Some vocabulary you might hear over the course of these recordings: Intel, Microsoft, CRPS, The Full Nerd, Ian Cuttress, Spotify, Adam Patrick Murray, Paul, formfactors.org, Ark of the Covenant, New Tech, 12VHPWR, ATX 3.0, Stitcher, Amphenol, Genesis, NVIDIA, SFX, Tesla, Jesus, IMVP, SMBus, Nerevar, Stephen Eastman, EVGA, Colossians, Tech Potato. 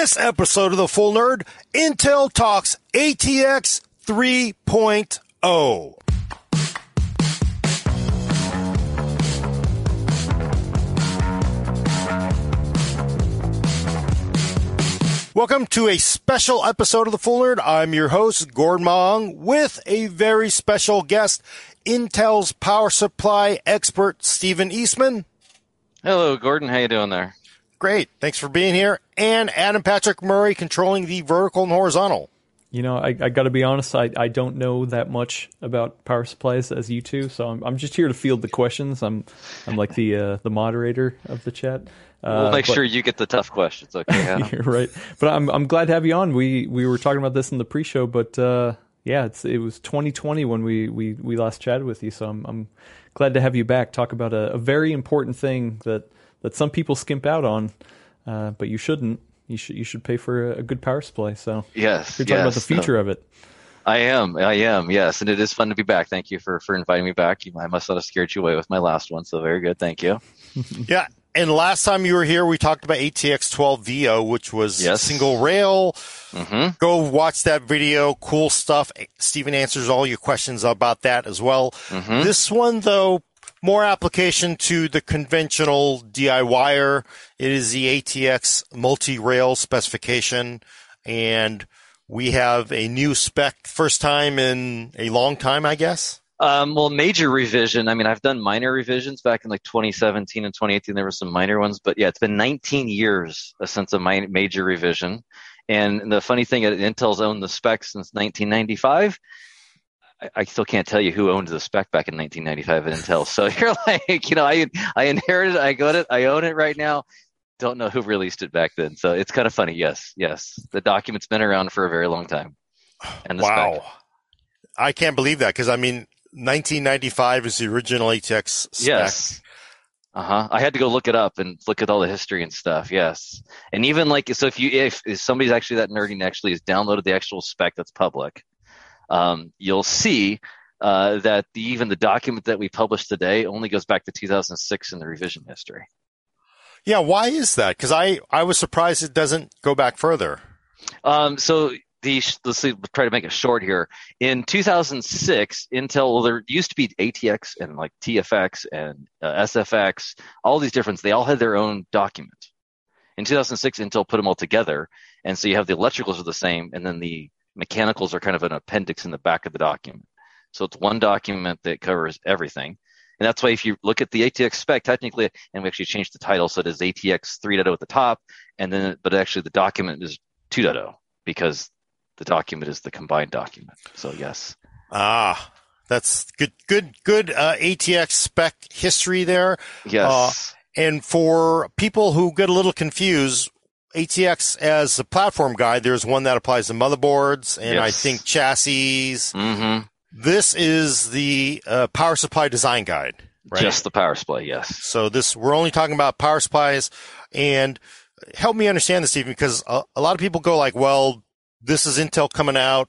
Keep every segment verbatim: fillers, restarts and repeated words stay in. This episode of The Full Nerd, Intel talks A T X three point oh. Welcome to a special episode of The Full Nerd. I'm your host, Gordon Ung, with a very special guest, Intel's power supply expert, Stephen Eastman. Hello, Gordon. How you doing there? Great. Thanks for being here. And Adam Patrick Murray, controlling the vertical and horizontal. You know, I, I got to be honest, I, I don't know that much about power supplies as you two, so I'm, I'm just here to field the questions. I'm I'm like the uh, the moderator of the chat. Uh, we'll make but, sure you get the tough questions. Okay, yeah. You're right. But I'm I'm glad to have you on. We we were talking about this in the pre-show, but uh, yeah, it's it was twenty twenty when we, we, we last chatted with you. So I'm I'm glad to have you back. Talk about a, a very important thing that, that some people skimp out on, uh, but you shouldn't. You should you should pay for a good power supply. So yes, you're talking yes. about the future no. of it. I am, I am, yes, and it is fun to be back. Thank you for, for inviting me back. You, I must not have scared you away with my last one. So very good, thank you. Yeah. And last time you were here, we talked about A T X twelve V O, which was yes. single rail. Mm-hmm. Go watch that video. Cool stuff. Stephen answers all your questions about that as well. Mm-hmm. This one, though, more application to the conventional DIYer. It is the A T X multi-rail specification. And we have a new spec, first time in a long time, I guess. Um, well, major revision. I mean, I've done minor revisions back in like twenty seventeen and twenty eighteen. There were some minor ones, but yeah, it's been nineteen years since a minor, major revision. And the funny thing is Intel's owned the spec since nineteen ninety-five. I, I still can't tell you who owned the spec back in nineteen ninety-five at Intel. So you're like, you know, I, I inherited it, I got it, I own it right now. Don't know who released it back then. So it's kind of funny. Yes, yes. The document's been around for a very long time. And the wow. spec. I can't believe that because, I mean, nineteen ninety-five is the original A T X spec. Yes. Uh-huh. I had to go look it up and look at all the history and stuff. Yes. And even like, so if you, if, if somebody's actually that nerdy and actually has downloaded the actual spec that's public, um, you'll see uh, that the, even the document that we published today only goes back to two thousand six in the revision history. Yeah. Why is that? Because I, I was surprised it doesn't go back further. Um, so The, let's see, try to make it short here. In two thousand six, Intel, well, there used to be A T X and like T F X and uh, S F X, all these different, they all had their own document. In two thousand six, Intel put them all together. And so you have the electricals are the same, and then the mechanicals are kind of an appendix in the back of the document. So it's one document that covers everything. And that's why if you look at the A T X spec, technically, and we actually changed the title, so it is A T X three point oh at the top, and then, but actually the document is two point oh because the document is the combined document. So yes. Ah, that's good, good, good uh, A T X spec history there. Yes. Uh, and for people who get a little confused, A T X as the platform guide, there's one that applies to motherboards and yes. I think chassis. Mm-hmm. This is the uh, power supply design guide, right? Just the power supply, yes. So this, we're only talking about power supplies. And help me understand this, Stephen, because a, a lot of people go like, well, this is Intel coming out,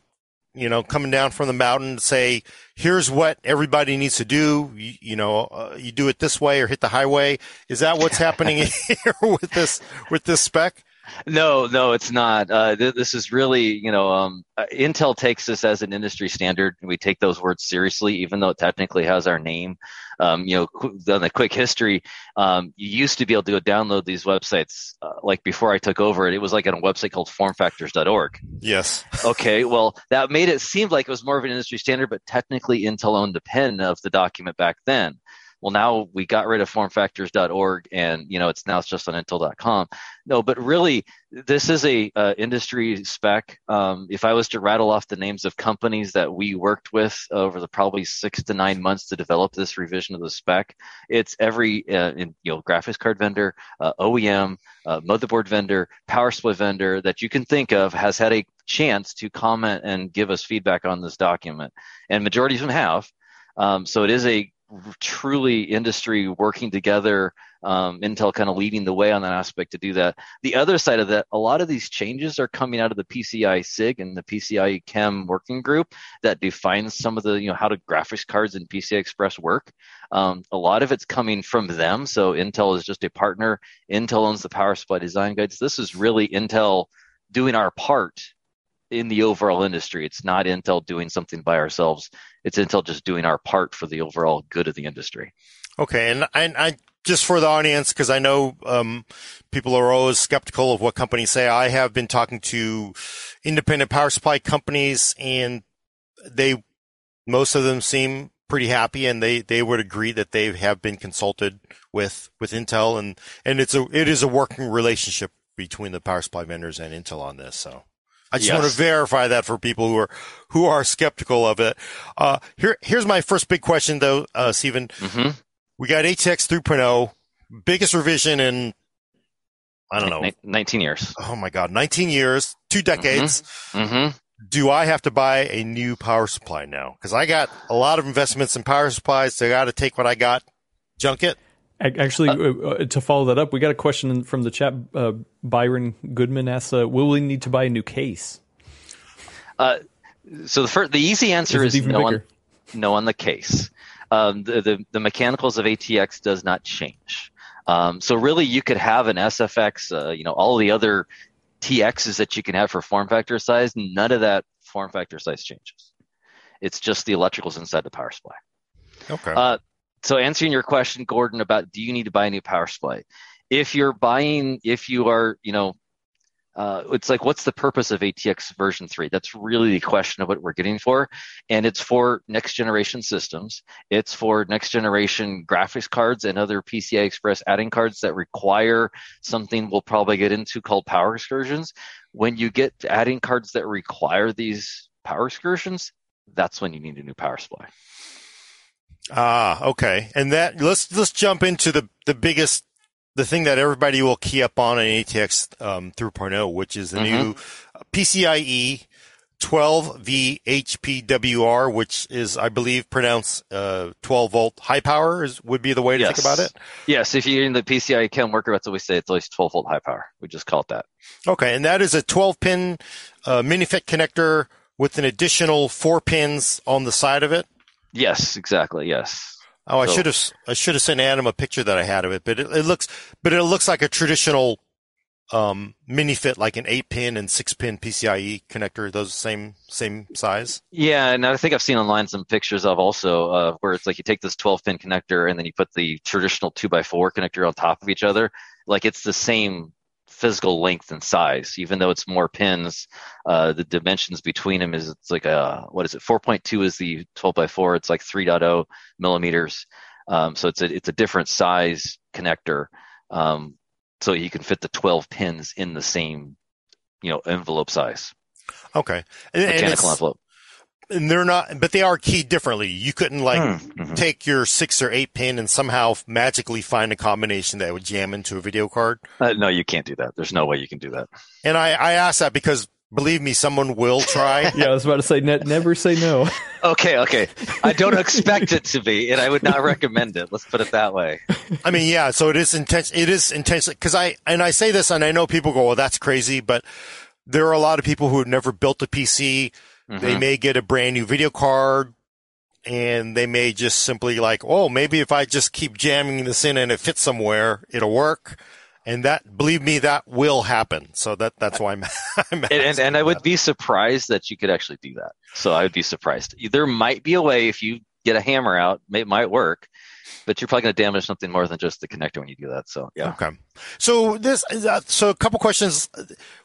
you know, coming down from the mountain to say, here's what everybody needs to do. You, you know, uh, you do it this way or hit the highway. Is that what's happening here with this with this spec? No, no, it's not. Uh, th- this is really, you know, um, Intel takes this as an industry standard, and we take those words seriously, even though it technically has our name. Um, you know, qu- on the quick history, um, you used to be able to go download these websites. Uh, like before I took over it, it was like on a website called form factors dot org. Yes. Okay, well, that made it seem like it was more of an industry standard, but technically Intel owned the pen of the document back then. Well, now we got rid of form factors dot org, and you know it's now it's just on intel dot com. No, but really, this is a uh, industry spec. Um, if I was to rattle off the names of companies that we worked with over the probably six to nine months to develop this revision of the spec, it's every uh, in, you know graphics card vendor, uh, O E M, uh, motherboard vendor, power supply vendor that you can think of has had a chance to comment and give us feedback on this document, and majority of them have. Um, so it is a truly industry working together um, Intel kind of leading the way on that aspect to do that. The other side of that, a lot of these changes are coming out of the P C I-SIG and the P C I Chem Working Group that defines some of the, you know, how do graphics cards and P C I Express work. Um, a lot of it's coming from them. So Intel is just a partner. Intel owns the power supply design guides. This is really Intel doing our part in the overall industry. It's not Intel doing something by ourselves. It's Intel just doing our part for the overall good of the industry. Okay. And I, I just for the audience, because I know um, people are always skeptical of what companies say, I have been talking to independent power supply companies, and they, most of them seem pretty happy, and they, they would agree that they have been consulted with, with Intel, and, and it's a, it is a working relationship between the power supply vendors and Intel on this. So I just yes. want to verify that for people who are who are skeptical of it. Uh, here, here's my first big question, though, uh, Stephen. Mm-hmm. We got A T X three point oh, biggest revision in, I don't know. nineteen years. Oh, my God. nineteen years, two decades. Mm-hmm. Mm-hmm. Do I have to buy a new power supply now? Because I got a lot of investments in power supplies. So I got to take what I got, junk it. Actually, uh, to follow that up, we got a question from the chat. Uh, Byron Goodman asks, uh, will we need to buy a new case? Uh, so the first, the easy answer is, is no, on, no on the case. Um, the, the, the mechanicals of A T X does not change. Um, so really, you could have an S F X, uh, you know, all the other T Xs that you can have for form factor size. None of that form factor size changes. It's just the electricals inside the power supply. Okay. Uh, So answering your question, Gordon, about do you need to buy a new power supply? If you're buying, if you are, you know, uh, it's like, what's the purpose of A T X version three? That's really the question of what we're getting for. And it's for next generation systems. It's for next generation graphics cards and other P C I Express add-in cards that require something we'll probably get into called power excursions. When you get to add-in cards that require these power excursions, that's when you need a new power supply. Ah, okay. And that let's let's jump into the the biggest the thing that everybody will key up on in A T X um, three point oh, which is the mm-hmm. new PCIe twelve V H P W R, which is, I believe, pronounced uh, twelve volt high power is, would be the way to yes. think about it. Yes, if you're in the P C I Chem worker, that's what we say. It's always twelve volt high power. We just call it that. Okay, and that is a twelve pin uh, minifet connector with an additional four pins on the side of it. Yes, exactly. Yes. Oh, I so. should have I should have sent Adam a picture that I had of it, but it, it looks but it looks like a traditional um, minifet, like an eight pin and six pin P C I E connector. Those same same size. Yeah, and I think I've seen online some pictures of also uh, where it's like you take this twelve pin connector and then you put the traditional two by four connector on top of each other. Like it's the same physical length and size, even though it's more pins. Uh, the dimensions between them is it's like a, what is it? four point two is the twelve by four. It's like three point oh millimeters. Um, so it's a, it's a different size connector. Um, so you can fit the twelve pins in the same, you know, envelope size. Okay. And, Mechanical and envelope. And they're not, but they are keyed differently. You couldn't like mm-hmm. take your six or eight pin and somehow magically find a combination that would jam into a video card. Uh, no, you can't do that. There's no way you can do that. And I, I asked that because believe me, someone will try. Yeah, I was about to say, ne- never say no. Okay. Okay. I don't expect it to be, and I would not recommend it. Let's put it that way. I mean, yeah, so it is intense. It is intense. Cause I, and I say this and I know people go, well, that's crazy, but there are a lot of people who have never built a P C. Mm-hmm. They may get a brand new video card and they may just simply like, oh, maybe if I just keep jamming this in and it fits somewhere, it'll work. And that, believe me, that will happen. So that that's why I'm, I'm and, and, and I would be surprised that you could actually do that. So I would be surprised. There might be a way if you get a hammer out, it might work, but you're probably going to damage something more than just the connector when you do that. So, yeah. Okay. So this, uh, so a couple questions.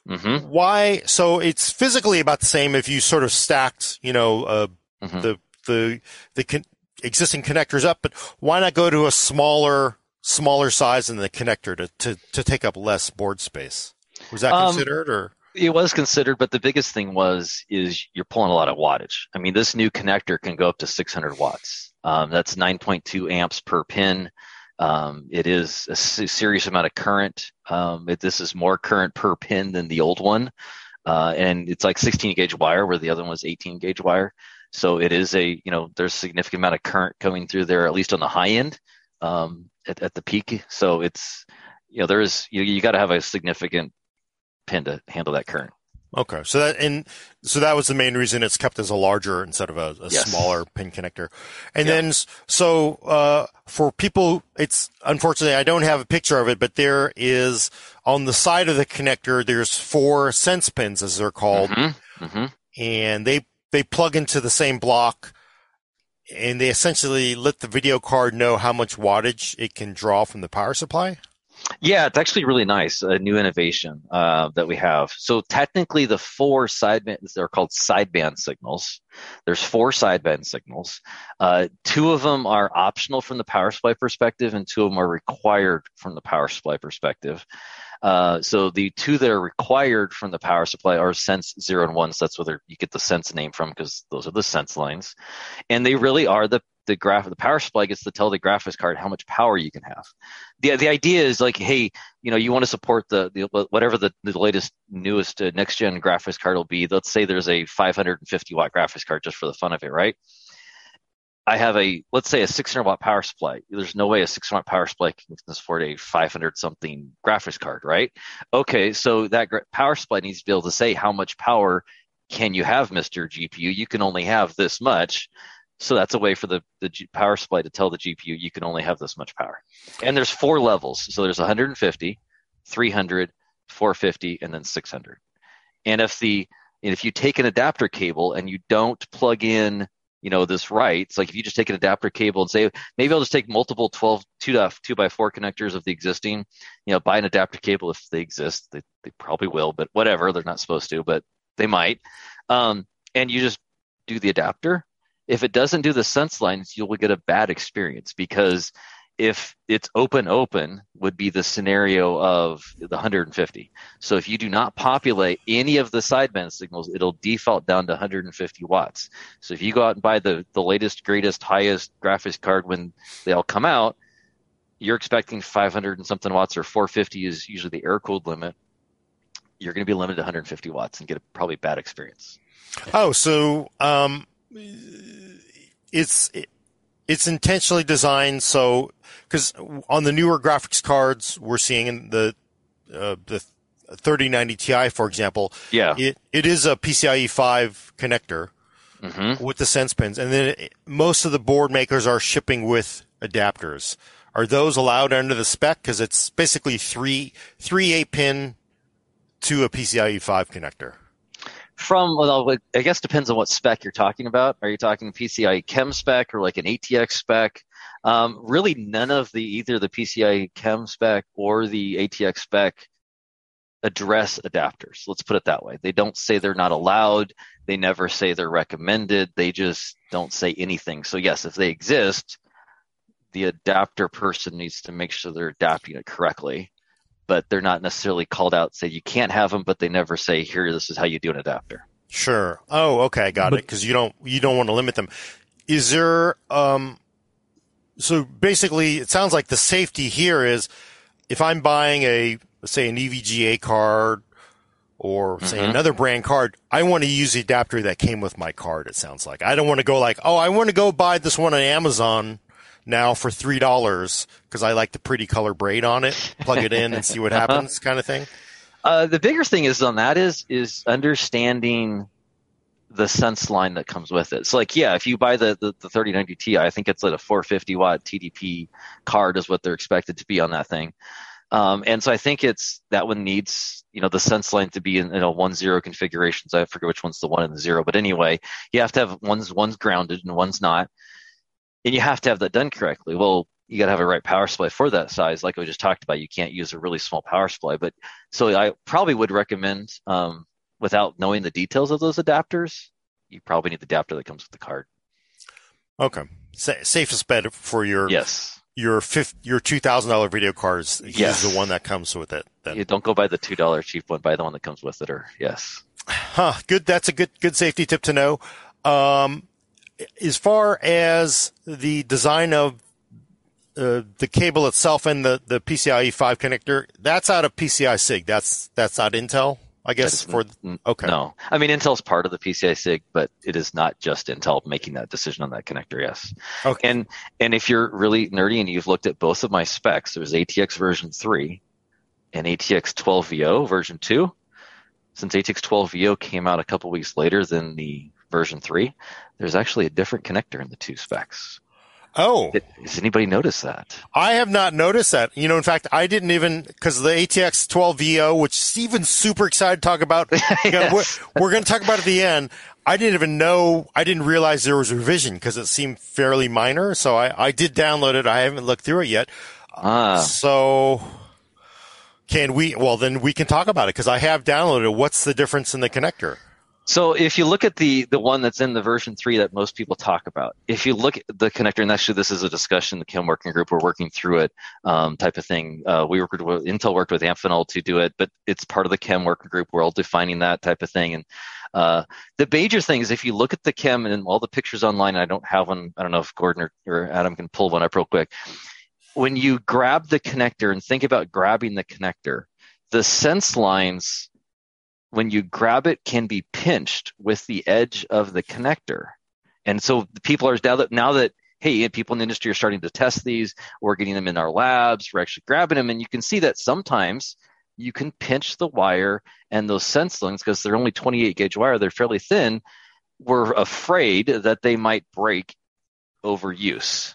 Mm-hmm. Why? So it's physically about the same if you sort of stacked, you know, uh, mm-hmm. the, the, the con- existing connectors up, but why not go to a smaller, smaller size in the connector to, to, to take up less board space? Was that considered um, or? It was considered, but the biggest thing was, is you're pulling a lot of wattage. I mean, this new connector can go up to six hundred watts. Um, that's nine point two amps per pin. Um, it is a serious amount of current. Um, it, this is more current per pin than the old one. Uh, and it's like sixteen gauge wire where the other one was eighteen gauge wire. So it is a, you know, there's a significant amount of current coming through there, at least on the high end. Um, at, at the peak. So it's, you know, there is, you, you got to have a significant pin to handle that current. Okay. So that, and so that was the main reason it's kept as a larger instead of a, a yes. smaller pin connector. And yeah. then, so, uh, for people, it's unfortunately, I don't have a picture of it, but there is on the side of the connector, there's four sense pins, as they're called. Mm-hmm. Mm-hmm. And they, they plug into the same block, and they essentially let the video card know how much wattage it can draw from the power supply. Yeah, it's actually really nice, a new innovation uh, that we have. So technically the four sidebands, they're called sideband signals. There's four sideband signals. Uh, two of them are optional from the power supply perspective, and two of them are required from the power supply perspective. Uh, so the two that are required from the power supply are sense zero and one. So that's where you get the sense name from, because those are the sense lines. And they really are the the graph, the power supply gets to tell the graphics card how much power you can have. The the idea is like, hey, you know, you want to support the, the whatever the, the latest, newest, uh, next gen graphics card will be. Let's say there's a five hundred fifty watt graphics card just for the fun of it, right? I have a, let's say a six hundred watt power supply. There's no way a six hundred watt power supply can afford a five hundred something graphics card, right? Okay, so that gra- power supply needs to be able to say how much power can you have, Mister G P U? You can only have this much. So that's a way for the, the G- power supply to tell the G P U you can only have this much power. And there's four levels. So there's one hundred fifty, three hundred, four hundred fifty, and then six hundred. And if the and if you take an adapter cable and you don't plug in, you know, this right, it's like if you just take an adapter cable and say, maybe I'll just take multiple twelve, two by four connectors of the existing, you know, buy an adapter cable if they exist. They, they probably will, but whatever. They're not supposed to, but they might. Um, and you just do the adapter. If it doesn't do the sense lines, you'll get a bad experience, because if it's open, open would be the scenario of the one hundred fifty. So if you do not populate any of the sideband signals, it'll default down to one hundred fifty watts. So if you go out and buy the, the latest, greatest, highest graphics card when they all come out, you're expecting five hundred and something watts, or four hundred fifty is usually the air-cooled limit. You're going to be limited to one hundred fifty watts and get a probably bad experience. Oh, so... um It's it, it's intentionally designed so, because on the newer graphics cards we're seeing in the uh, the thirty ninety Ti, for example, yeah, it it is a P C I E five connector mm-hmm. with the sense pins, and then it, most of the board makers are shipping with adapters. Are those allowed under the spec? Because it's basically three three eight pin to a P C I E five connector. From, well, I guess depends on what spec you're talking about. Are you talking P C I Chem spec or like an A T X spec? Um, really, none of the either the P C I Chem spec or the A T X spec address adapters. Let's put it that way. They don't say they're not allowed. They never say they're recommended. They just don't say anything. So yes, if they exist, the adapter person needs to make sure they're adapting it correctly. But they're not necessarily called out, say you can't have them, but they never say, here, this is how you do an adapter. Sure. Oh, okay. Got but, it. Because you don't, you don't want to limit them. Is there, um, so basically it sounds like the safety here is if I'm buying a, say an E V G A card or say mm-hmm. another brand card, I want to use the adapter that came with my card. It sounds like I don't want to go like, oh, I want to go buy this one on Amazon now for three dollars because I like the pretty color braid on it, plug it in and see what happens kind of thing. Uh, the bigger thing is on that is is understanding the sense line that comes with it. So like, yeah, if you buy the, the, the thirty ninety Ti, I think it's like a four hundred fifty watt T D P card is what they're expected to be on that thing. Um, and so I think it's that one needs, you know, the sense line to be in, in a one zero configuration. So I forget which one's the one and the zero. But anyway, you have to have one's one's grounded and one's not. And you have to have that done correctly. Well, you got to have a right power supply for that size. Like we just talked about, you can't use a really small power supply. But so I probably would recommend, um, without knowing the details of those adapters, you probably need the adapter that comes with the card. Okay. Sa- safest bet for your yes. your fifth, your two thousand dollars video cards is yes. the one that comes with it. Then. You don't go buy the two dollars cheap one. Buy the one that comes with it. Or yes. Huh. Good. That's a good good safety tip to know. Um, As far as the design of uh, the cable itself and the, the P C I E five connector, that's out of P C I-SIG. That's that's not Intel. I guess for okay. No, I mean Intel's part of the P C I-SIG, but it is not just Intel making that decision on that connector. Yes. Okay. And and if you're really nerdy and you've looked at both of my specs, there's A T X version three and A T X twelve V O version two. Since A T X twelve V O came out a couple weeks later than the version three, there's actually a different connector in the two specs. Oh. It, has anybody noticed that? I have not noticed that. You know, in fact, I didn't even, because the A T X twelve V O, which Stephen's super excited to talk about, yes. you know, we're, we're going to talk about at the end. I didn't even know, I didn't realize there was a revision because it seemed fairly minor. So I, I did download it. I haven't looked through it yet. Ah. So can we, well, then we can talk about it because I have downloaded it. What's the difference in the connector? So if you look at the, the one that's in the version three that most people talk about, if you look at the connector, and actually this is a discussion, the Chem Working Group, we're working through it um, type of thing. Uh, we worked with, Intel worked with Amphenol to do it, but it's part of the Chem Working Group. We're all defining that type of thing. And uh, the major thing is if you look at the Chem and all the pictures online, and I don't have one, I don't know if Gordon or, or Adam can pull one up real quick. When you grab the connector and think about grabbing the connector, the sense lines when you grab it can be pinched with the edge of the connector. And so the people are now that, now that, hey, people in the industry are starting to test these, we're getting them in our labs, we're actually grabbing them. And you can see that sometimes you can pinch the wire and those sense lines, because they're only twenty-eight gauge wire, they're fairly thin, we're afraid that they might break over use.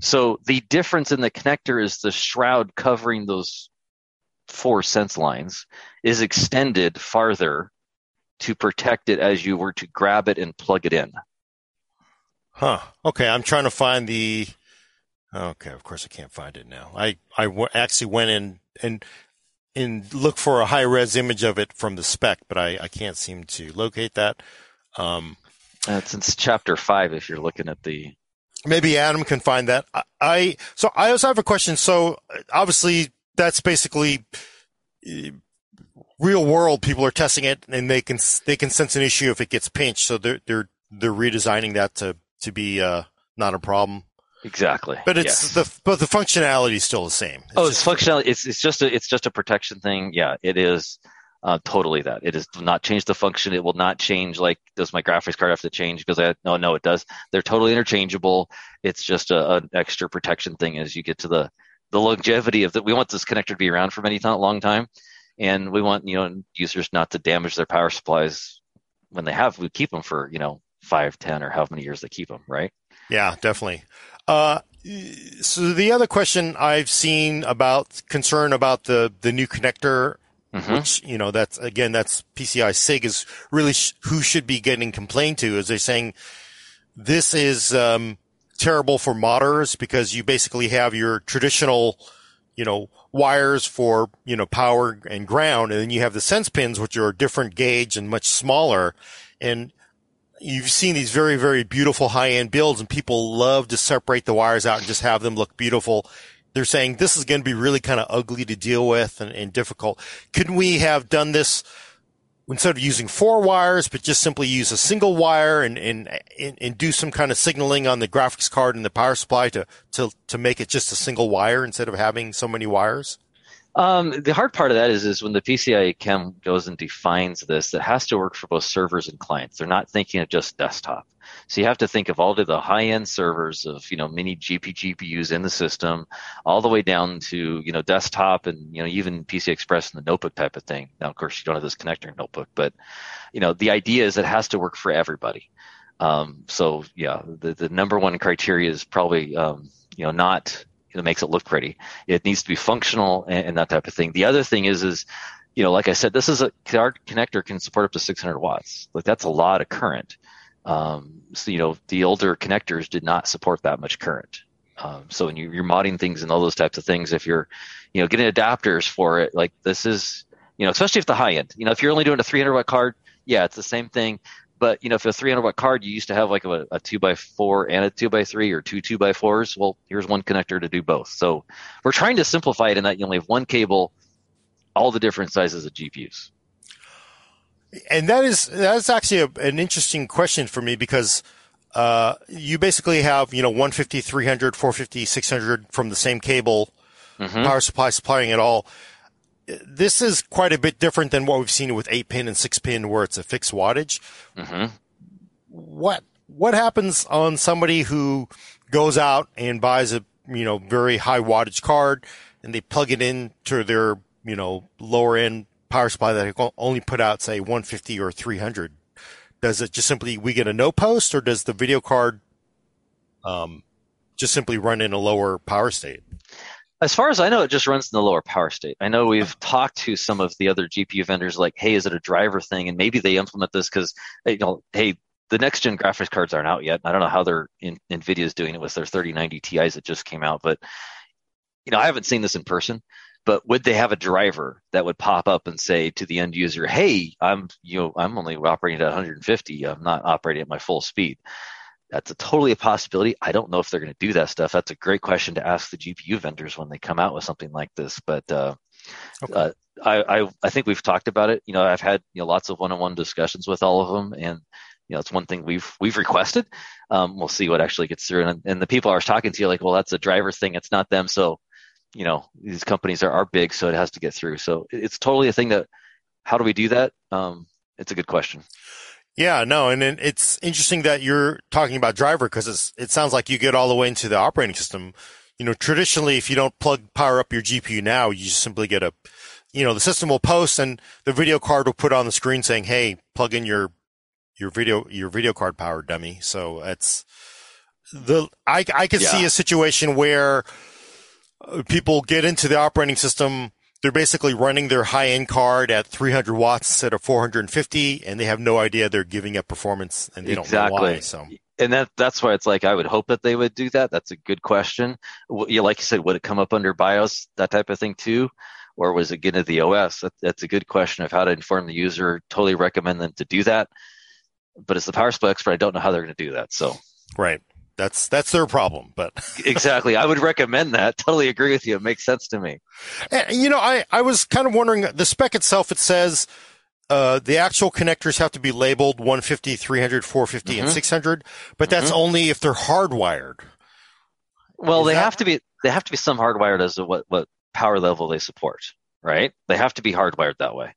So the difference in the connector is the shroud covering those four sense lines is extended farther to protect it as you were to grab it and plug it in. Huh. Okay. I'm trying to find the, okay. Of course I can't find it now. I, I w- actually went in and, and looked for a high res image of it from the spec, but I, I can't seem to locate that. Um, uh, since chapter five, if you're looking at the, maybe Adam can find that. I, I so I also have a question. So obviously that's basically real world. People are testing it, and they can they can sense an issue if it gets pinched. So they're they're they're redesigning that to to be uh, not a problem. Exactly. But it's yes. the but the functionality is still the same. It's oh, it's functionality. It's it's just a it's just a protection thing. Yeah, it is. Uh, totally that. It does not change the function. It will not change, like, does my graphics card have to change? Because I no, no, it does. They're totally interchangeable. It's just a, an extra protection thing as you get to the, the longevity of that. We want this connector to be around for many th- long time. And we want, you know, users not to damage their power supplies when they have, we keep them for, you know, five, ten, or how many years they keep them, right? Yeah, definitely. Uh, so the other question I've seen about concern about the, the new connector, Mm-hmm. which, you know, that's, again, that's P C I-SIG is really sh- who should be getting complained to, is they're saying this is um, terrible for modders because you basically have your traditional, you know, wires for, you know, power and ground, and then you have the sense pins, which are a different gauge and much smaller. And you've seen these very, very beautiful high-end builds, and people love to separate the wires out and just have them look beautiful. They're saying this is going to be really kind of ugly to deal with and, and difficult. Couldn't we have done this instead of using four wires, but just simply use a single wire and, and, and, and do some kind of signaling on the graphics card and the power supply to, to, to make it just a single wire instead of having so many wires? Um, the hard part of that is, is when the P C I Chem goes and defines this, that has to work for both servers and clients. They're not thinking of just desktop. So you have to think of all of the high-end servers of, you know, mini G P G P Us in the system, all the way down to, you know, desktop and, you know, even P C I Express and the notebook type of thing. Now, of course, you don't have this connector and notebook, but, you know, the idea is it has to work for everybody. Um, so yeah, the, the number one criteria is probably, um, you know, not, it makes it look pretty. It needs to be functional and, and that type of thing. The other thing is, is, you know, like I said, this is a, our connector can support up to six hundred watts. Like, that's a lot of current. Um, so, you know, the older connectors did not support that much current. Um, so when you, you're modding things and all those types of things, if you're, you know, getting adapters for it, like this is, you know, especially if the high end, you know, if you're only doing a three hundred watt card, yeah, it's the same thing. But, you know, if a three hundred watt card, you used to have like a, a two by four and a two by three or two 2x4s. Well, here's one connector to do both. So we're trying to simplify it in that you only have one cable, all the different sizes of G P Us. And that is that is actually a, an interesting question for me because uh, you basically have, you know, one fifty, three hundred, four fifty, six hundred from the same cable, mm-hmm. power supply supplying it all. this is quite a bit different than what we've seen with eight-pin and six-pin where it's a fixed wattage. Mm-hmm. What what happens on somebody who goes out and buys a you know very high wattage card and they plug it in to their you know lower-end power supply that only put out, say, one fifty or three hundred? Does it just simply we get a no post, or does the video card um, just simply run in a lower power state? As far as I know, it just runs in the lower power state. I know we've talked to some of the other G P U vendors like, hey, is it a driver thing? And maybe they implement this because, you know, hey, the next-gen graphics cards aren't out yet. I don't know how their in, NVIDIA's doing it with their thirty ninety Ti's that just came out. But, you know, I haven't seen this in person. But would they have a driver that would pop up and say to the end user, hey, I'm, you know, I'm only operating at one fifty. I'm not operating at my full speed. That's a totally a possibility. I don't know if they're going to do that stuff. That's a great question to ask the G P U vendors when they come out with something like this. But uh, okay. uh, I, I, I think we've talked about it. You know, I've had you know, lots of one-on-one discussions with all of them, and you know, it's one thing we've we've requested. Um, we'll see what actually gets through. And, and the people I was talking to, like, well, that's a driver thing. It's not them. So, you know, these companies are, are big, so it has to get through. So it's totally a thing that. How do we do that? Um, it's a good question. Yeah, no, and it's interesting that you're talking about driver because it sounds like you get all the way into the operating system. You know, traditionally, if you don't plug power up your G P U now, you just simply get a, you know, the system will post and the video card will put on the screen saying, "Hey, plug in your your video your video card power, dummy." So it's the I I could yeah. see a situation where people get into the operating system. They're basically running their high-end card at three hundred watts instead of four hundred fifty, and they have no idea they're giving up performance, and they exactly. don't know why. So, and that that's why it's like I would hope that they would do that. That's a good question. Well, yeah, like you said, would it come up under BIOS, that type of thing too, or was it getting to the O S? That, that's a good question of how to inform the user. Totally recommend them to do that. But as the power supply expert, I don't know how they're going to do that. So, right. That's that's their problem, but exactly. I would recommend that. Totally agree with you. It makes sense to me. And, you know, I, I was kind of wondering the spec itself. It says uh, the actual connectors have to be labeled one fifty, three hundred, four fifty, mm-hmm. and six hundred, but that's mm-hmm. only if they're hardwired. Well, Is they that... have to be. They have to be some hardwired as to what what power level they support, right? They have to be hardwired that way.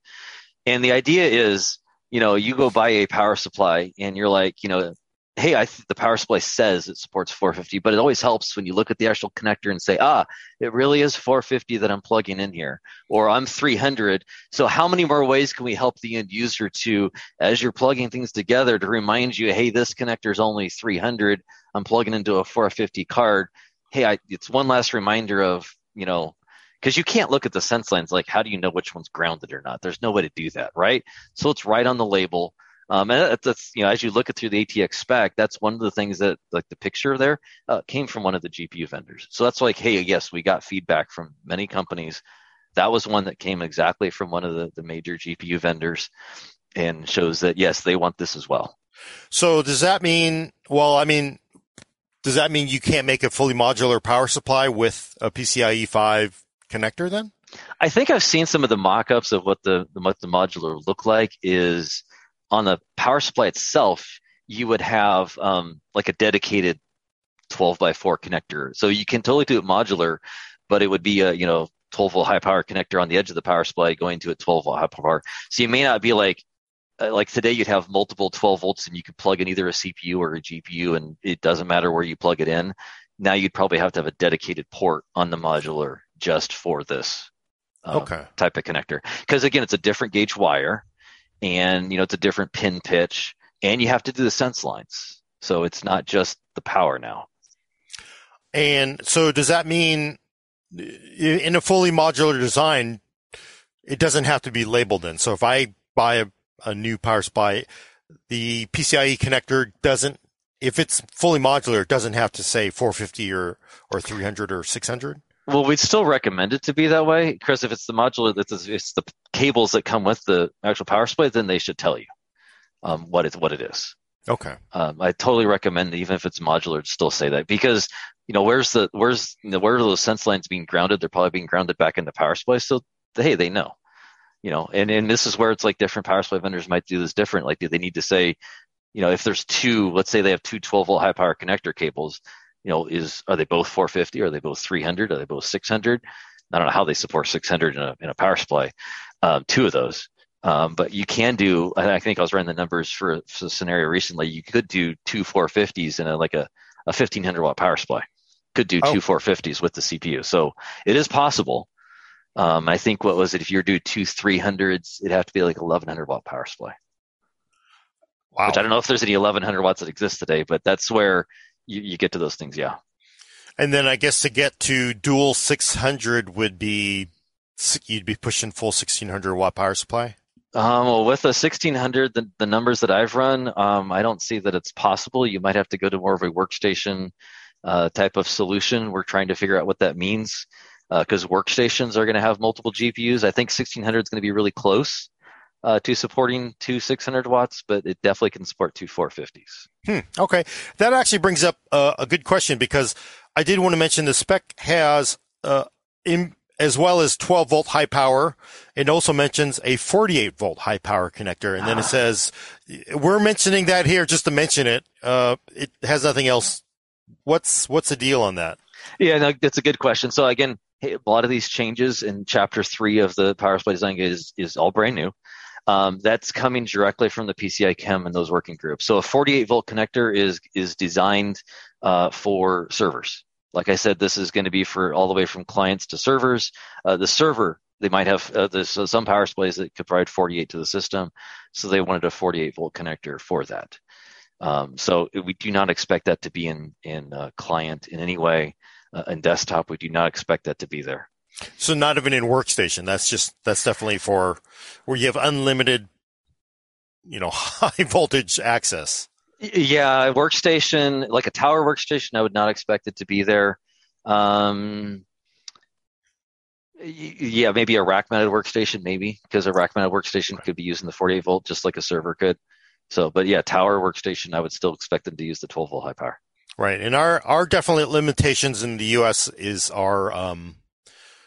And the idea is, you know, you go buy a power supply, and you're like, you know. Hey, I th- the power supply says it supports four fifty, but it always helps when you look at the actual connector and say, ah, it really is four fifty that I'm plugging in here, or I'm three hundred. So how many more ways can we help the end user to, as you're plugging things together, to remind you, hey, this connector is only three hundred. I'm plugging into a four fifty card. Hey, I, it's one last reminder of, you know, because you can't look at the sense lines. Like, how do you know which one's grounded or not? There's no way to do that, right? So it's right on the label. Um, and that's, you know, as you look at through the A T X spec, that's one of the things that, like the picture there, uh, came from one of the G P U vendors. So that's like, hey, yes, we got feedback from many companies. That was one that came exactly from one of the, the major G P U vendors and shows that, yes, they want this as well. So does that mean, well, I mean, does that mean you can't make a fully modular power supply with a P C I E five connector then? I think I've seen some of the mock-ups of what the, what the modular look like is... On the power supply itself, you would have um, like a dedicated twelve by four connector. So you can totally do it modular, but it would be a, you know, twelve volt high power connector on the edge of the power supply going to a twelve volt high power. So you may not be like, uh, like today you'd have multiple twelve volts and you could plug in either a C P U or a G P U and it doesn't matter where you plug it in. Now you'd probably have to have a dedicated port on the modular just for this uh, okay. type of connector. Because again, it's a different gauge wire. And, you know, it's a different pin pitch and you have to do the sense lines. So it's not just the power now. And so does that mean in a fully modular design, it doesn't have to be labeled in? So if I buy a, a new power supply, the P C I E connector doesn't, if it's fully modular, it doesn't have to say four fifty or, or three hundred or six hundred? Well, we'd still recommend it to be that way, because if it's the modular, it's the cables that come with the actual power supply, then they should tell you um, what it's what it is. Okay. Um, I totally recommend that even if it's modular, to still say that because you know where's the where's you know, where are those sense lines being grounded? They're probably being grounded back in the power supply, so hey, they know. You know, and and this is where it's like different power supply vendors might do this different. Like, do they need to say, you know, if there's two, let's say they have two twelve volt high power connector cables. You know, is are they both four fifty? Are they both three hundred? Are they both six hundred? I don't know how they support six hundred in a, in a power supply, um, two of those. Um, but you can do, I think I was running the numbers for, for the scenario recently, you could do two four fifties in a, like a, a fifteen hundred watt power supply. Could do oh. two four fifties with the C P U. So it is possible. Um, I think what was it, if you were to do two three hundreds, it'd have to be like eleven hundred watt power supply. Wow. Which I don't know if there's any eleven hundred watts that exist today, but that's where you, you get to those things, yeah. And then I guess to get to dual six hundred would be, you'd be pushing full sixteen hundred watt power supply? Um, well, with a sixteen hundred, the, the numbers that I've run, um, I don't see that it's possible. You might have to go to more of a workstation uh, type of solution. We're trying to figure out what that means because uh, workstations are going to have multiple G P Us. I think sixteen hundred is going to be really close uh, to supporting two six hundred watts, but it definitely can support two four fifties. Hmm, okay. That actually brings up uh, a good question, because I did want to mention the spec has uh, in as well as twelve volt high power. It also mentions a forty-eight volt high power connector. And then ah. it says, we're mentioning that here just to mention it. Uh, it has nothing else. What's, what's the deal on that? Yeah, no, that's a good question. So again, hey, a lot of these changes in chapter three of the power supply design is, is all brand new. Um, that's coming directly from the P C I Chem and those working groups. So a forty-eight volt connector is, is designed uh, for servers. Like I said, this is going to be for all the way from clients to servers. Uh, the server, they might have uh, this, uh, some power supplies that could provide forty-eight to the system, so they wanted a forty-eight volt connector for that. Um, so we do not expect that to be in in uh, client in any way. Uh, in desktop, we do not expect that to be there. So not even in workstation. That's just that's definitely for where you have unlimited, you know, high voltage access. Yeah, workstation, like a tower workstation, I would not expect it to be there. Um, yeah, maybe a rack-mounted workstation, maybe, because a rack-mounted workstation right. could be using the forty-eight volt just like a server could. So, but yeah, tower workstation, I would still expect them to use the twelve volt high power. Right, and our, our definite limitations in the U S is our... Um,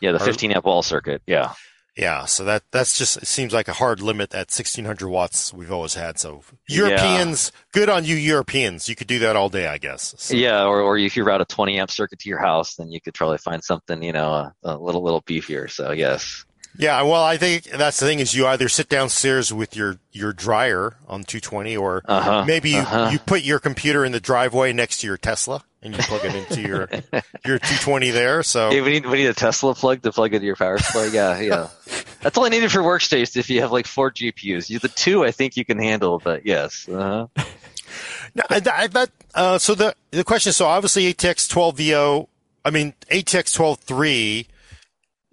yeah, the fifteen amp wall circuit, yeah. Yeah, so that that's just, it seems like a hard limit at sixteen hundred watts we've always had. So Europeans, yeah. Good on you Europeans. You could do that all day, I guess. So. Yeah, or, or if you route a twenty amp circuit to your house, then you could probably find something, you know, a, a little, little beefier. So, yes. Yeah, well, I think that's the thing is you either sit downstairs with your, your dryer on two twenty or uh-huh, maybe you, uh-huh. you put your computer in the driveway next to your Tesla and you plug it into your your two twenty there. So hey, we need we need a Tesla plug to plug into your power supply. Yeah, yeah. That's all I needed for workstations if you have like four G P Us. You, the two I think you can handle, but yes. Uh-huh. Now, I, I bet, uh, so the the question is, so obviously A T X twelve V O, I mean A T X twelve three.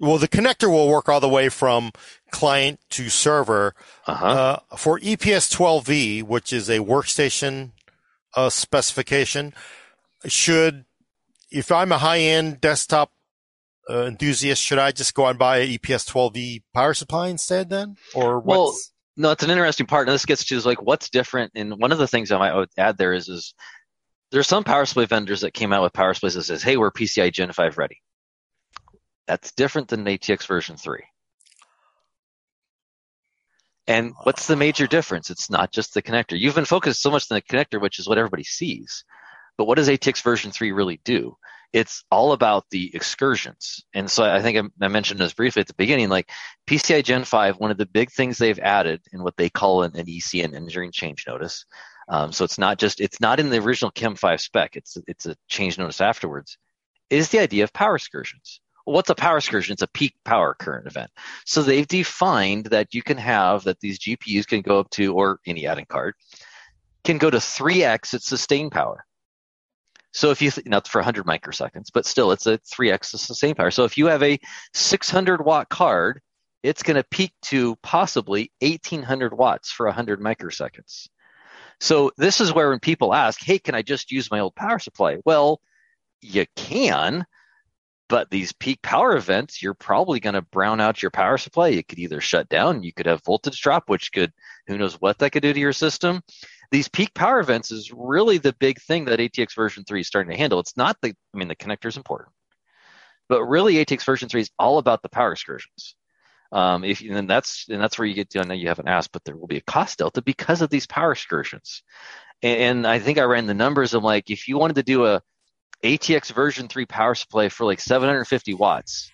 Well, the connector will work all the way from client to server. Uh-huh. Uh, for E P S twelve V, which is a workstation uh, specification, should, if I'm a high-end desktop uh, enthusiast, should I just go and buy an E P S twelve V power supply instead then? Or what's... Well, no, it's an interesting part. And this gets to is like what's different. And one of the things I might add there is, is there are some power supply vendors that came out with power supplies that says, hey, we're P C I Gen five ready. That's different than A T X version three. And what's the major difference? It's not just the connector. You've been focused so much on the connector, which is what everybody sees. But what does A T X version three really do? It's all about the excursions. And so I think I, I mentioned this briefly at the beginning, like P C I Gen five, one of the big things they've added in what they call an, an E C, an engineering change notice. Um, so it's not just, it's not in the original Chem five spec. It's, it's a change notice afterwards, is the idea of power excursions. What's a power excursion? It's a peak power current event. So they've defined that you can have that these G P Us can go up to, or any add-in card, can go to three x its sustained power. So if you, th- not for one hundred microseconds, but still it's a three x the sustained power. So if you have a six hundred watt card, it's going to peak to possibly eighteen hundred watts for one hundred microseconds. So this is where when people ask, hey, can I just use my old power supply? Well, you can. But these peak power events, you're probably going to brown out your power supply. It could either shut down, you could have voltage drop, which could, who knows what that could do to your system. These peak power events is really the big thing that A T X version three is starting to handle. It's not the, I mean, the connector is important, but really A T X version three is all about the power excursions. Um, if and that's and that's where you get to, I know you haven't asked, but there will be a cost delta because of these power excursions. And, and I think I ran the numbers. I'm like, if you wanted to do a A T X version three power supply for like seven hundred fifty watts,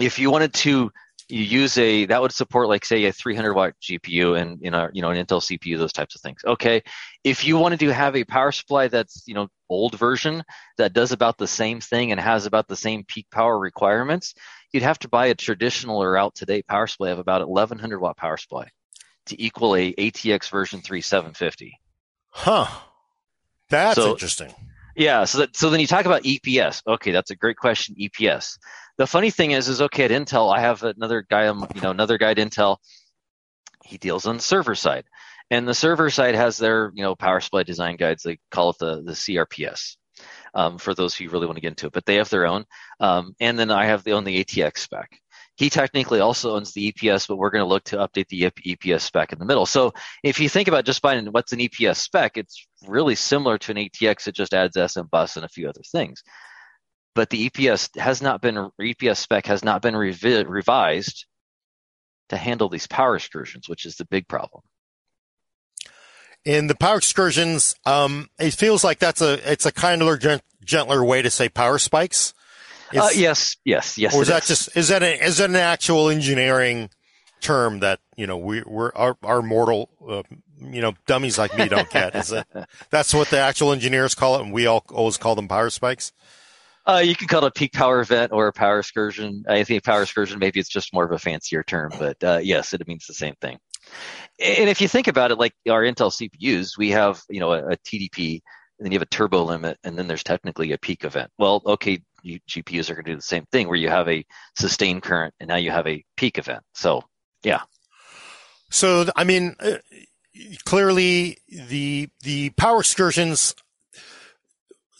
if you wanted to you use a, that would support like say a three hundred watt G P U and, you know, you know, an Intel C P U, those types of things. Okay. If you wanted to have a power supply that's, you know, old version that does about the same thing and has about the same peak power requirements, you'd have to buy a traditional or out today power supply of about eleven hundred watt power supply to equal a A T X version three seven fifty. Huh. That's so interesting. Yeah. So that, so then you talk about E P S. Okay. That's a great question. E P S. The funny thing is, is okay, at Intel, I have another guy, you know, another guy at Intel. He deals on the server side, and the server side has their, you know, power supply design guides. They call it the, the C R P S, um, for those who really want to get into it, but they have their own. Um, and then I have the, on the A T X spec. He technically also owns the E P S, but we're going to look to update the E P S spec in the middle. So if you think about just buying what's an E P S spec, it's really similar to an A T X. It just adds S M bus and a few other things. But the E P S has not been, E P S spec has not been revi- revised to handle these power excursions, which is the big problem. In the power excursions, um, it feels like that's a, it's a kinder, gent- gentler way to say power spikes. Is, uh, yes, yes, yes. Or is that is. just is that a, is that an actual engineering term that, you know, we we're our, our mortal uh, you know dummies like me don't get? Is that that's what the actual engineers call it, and we all always call them power spikes? Uh, you can call it a peak power event or a power excursion. I think power excursion, maybe it's just more of a fancier term, but uh, yes, it means the same thing. And if you think about it, like our Intel C P Us, we have, you know, a, a T D P, and then you have a turbo limit, and then there's technically a peak event. Well, okay, you, G P Us are going to do the same thing where you have a sustained current, and now you have a peak event. So, yeah. So, I mean, clearly the the power excursions,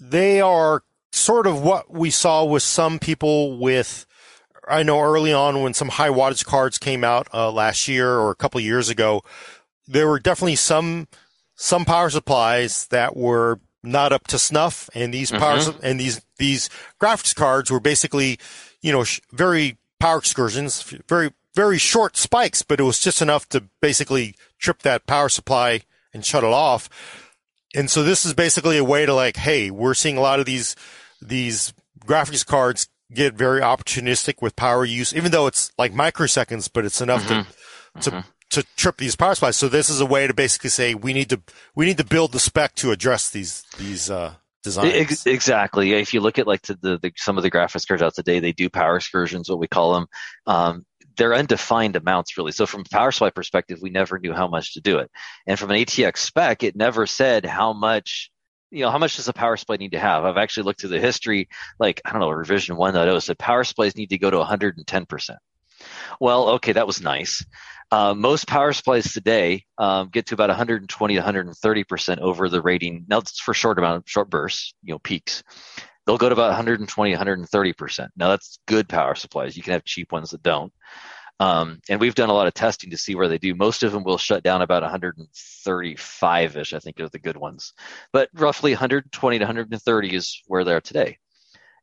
they are sort of what we saw with some people with, I know early on when some high wattage cards came out uh, last year or a couple of years ago, there were definitely some some power supplies that were not up to snuff, and these mm-hmm. powers and these these graphics cards were basically, you know, sh- very power excursions, very very short spikes, but it was just enough to basically trip that power supply and shut it off. And so this is basically a way to like, hey, we're seeing a lot of these. These graphics cards get very opportunistic with power use, even though it's like microseconds, but it's enough mm-hmm. to, to, mm-hmm. to trip these power supplies. So this is a way to basically say we need to, we need to build the spec to address these, these, uh, designs. Exactly. If you look at like to the, the, some of the graphics cards out today, they do power excursions, what we call them. Um, they're undefined amounts really. So from a power supply perspective, we never knew how much to do it. And from an A T X spec, it never said how much. You know, how much does a power supply need to have? I've actually looked through the history, like, I don't know, revision one point oh said power supplies need to go to one hundred ten percent. Well, okay, that was nice. Uh, most power supplies today um, get to about one hundred twenty to one hundred thirty percent over the rating. Now, it's for short amount, short bursts, you know, peaks. They'll go to about one hundred twenty, one hundred thirty percent. Now, that's good power supplies. You can have cheap ones that don't. Um, and we've done a lot of testing to see where they do. Most of them will shut down about one thirty-five-ish, I think, are the good ones. But roughly one hundred twenty to one hundred thirty is where they are today.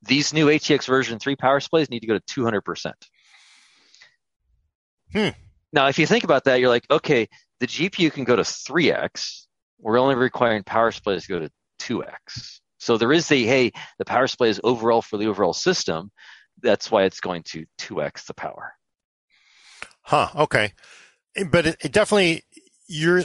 These new A T X version three power supplies need to go to two hundred percent. Hmm. Now, if you think about that, you're like, okay, the G P U can go to three x. We're only requiring power supplies to go to two x. So there is the, hey, the power supply is overall for the overall system. That's why it's going to two x the power. Huh. Okay. But it, it definitely you're,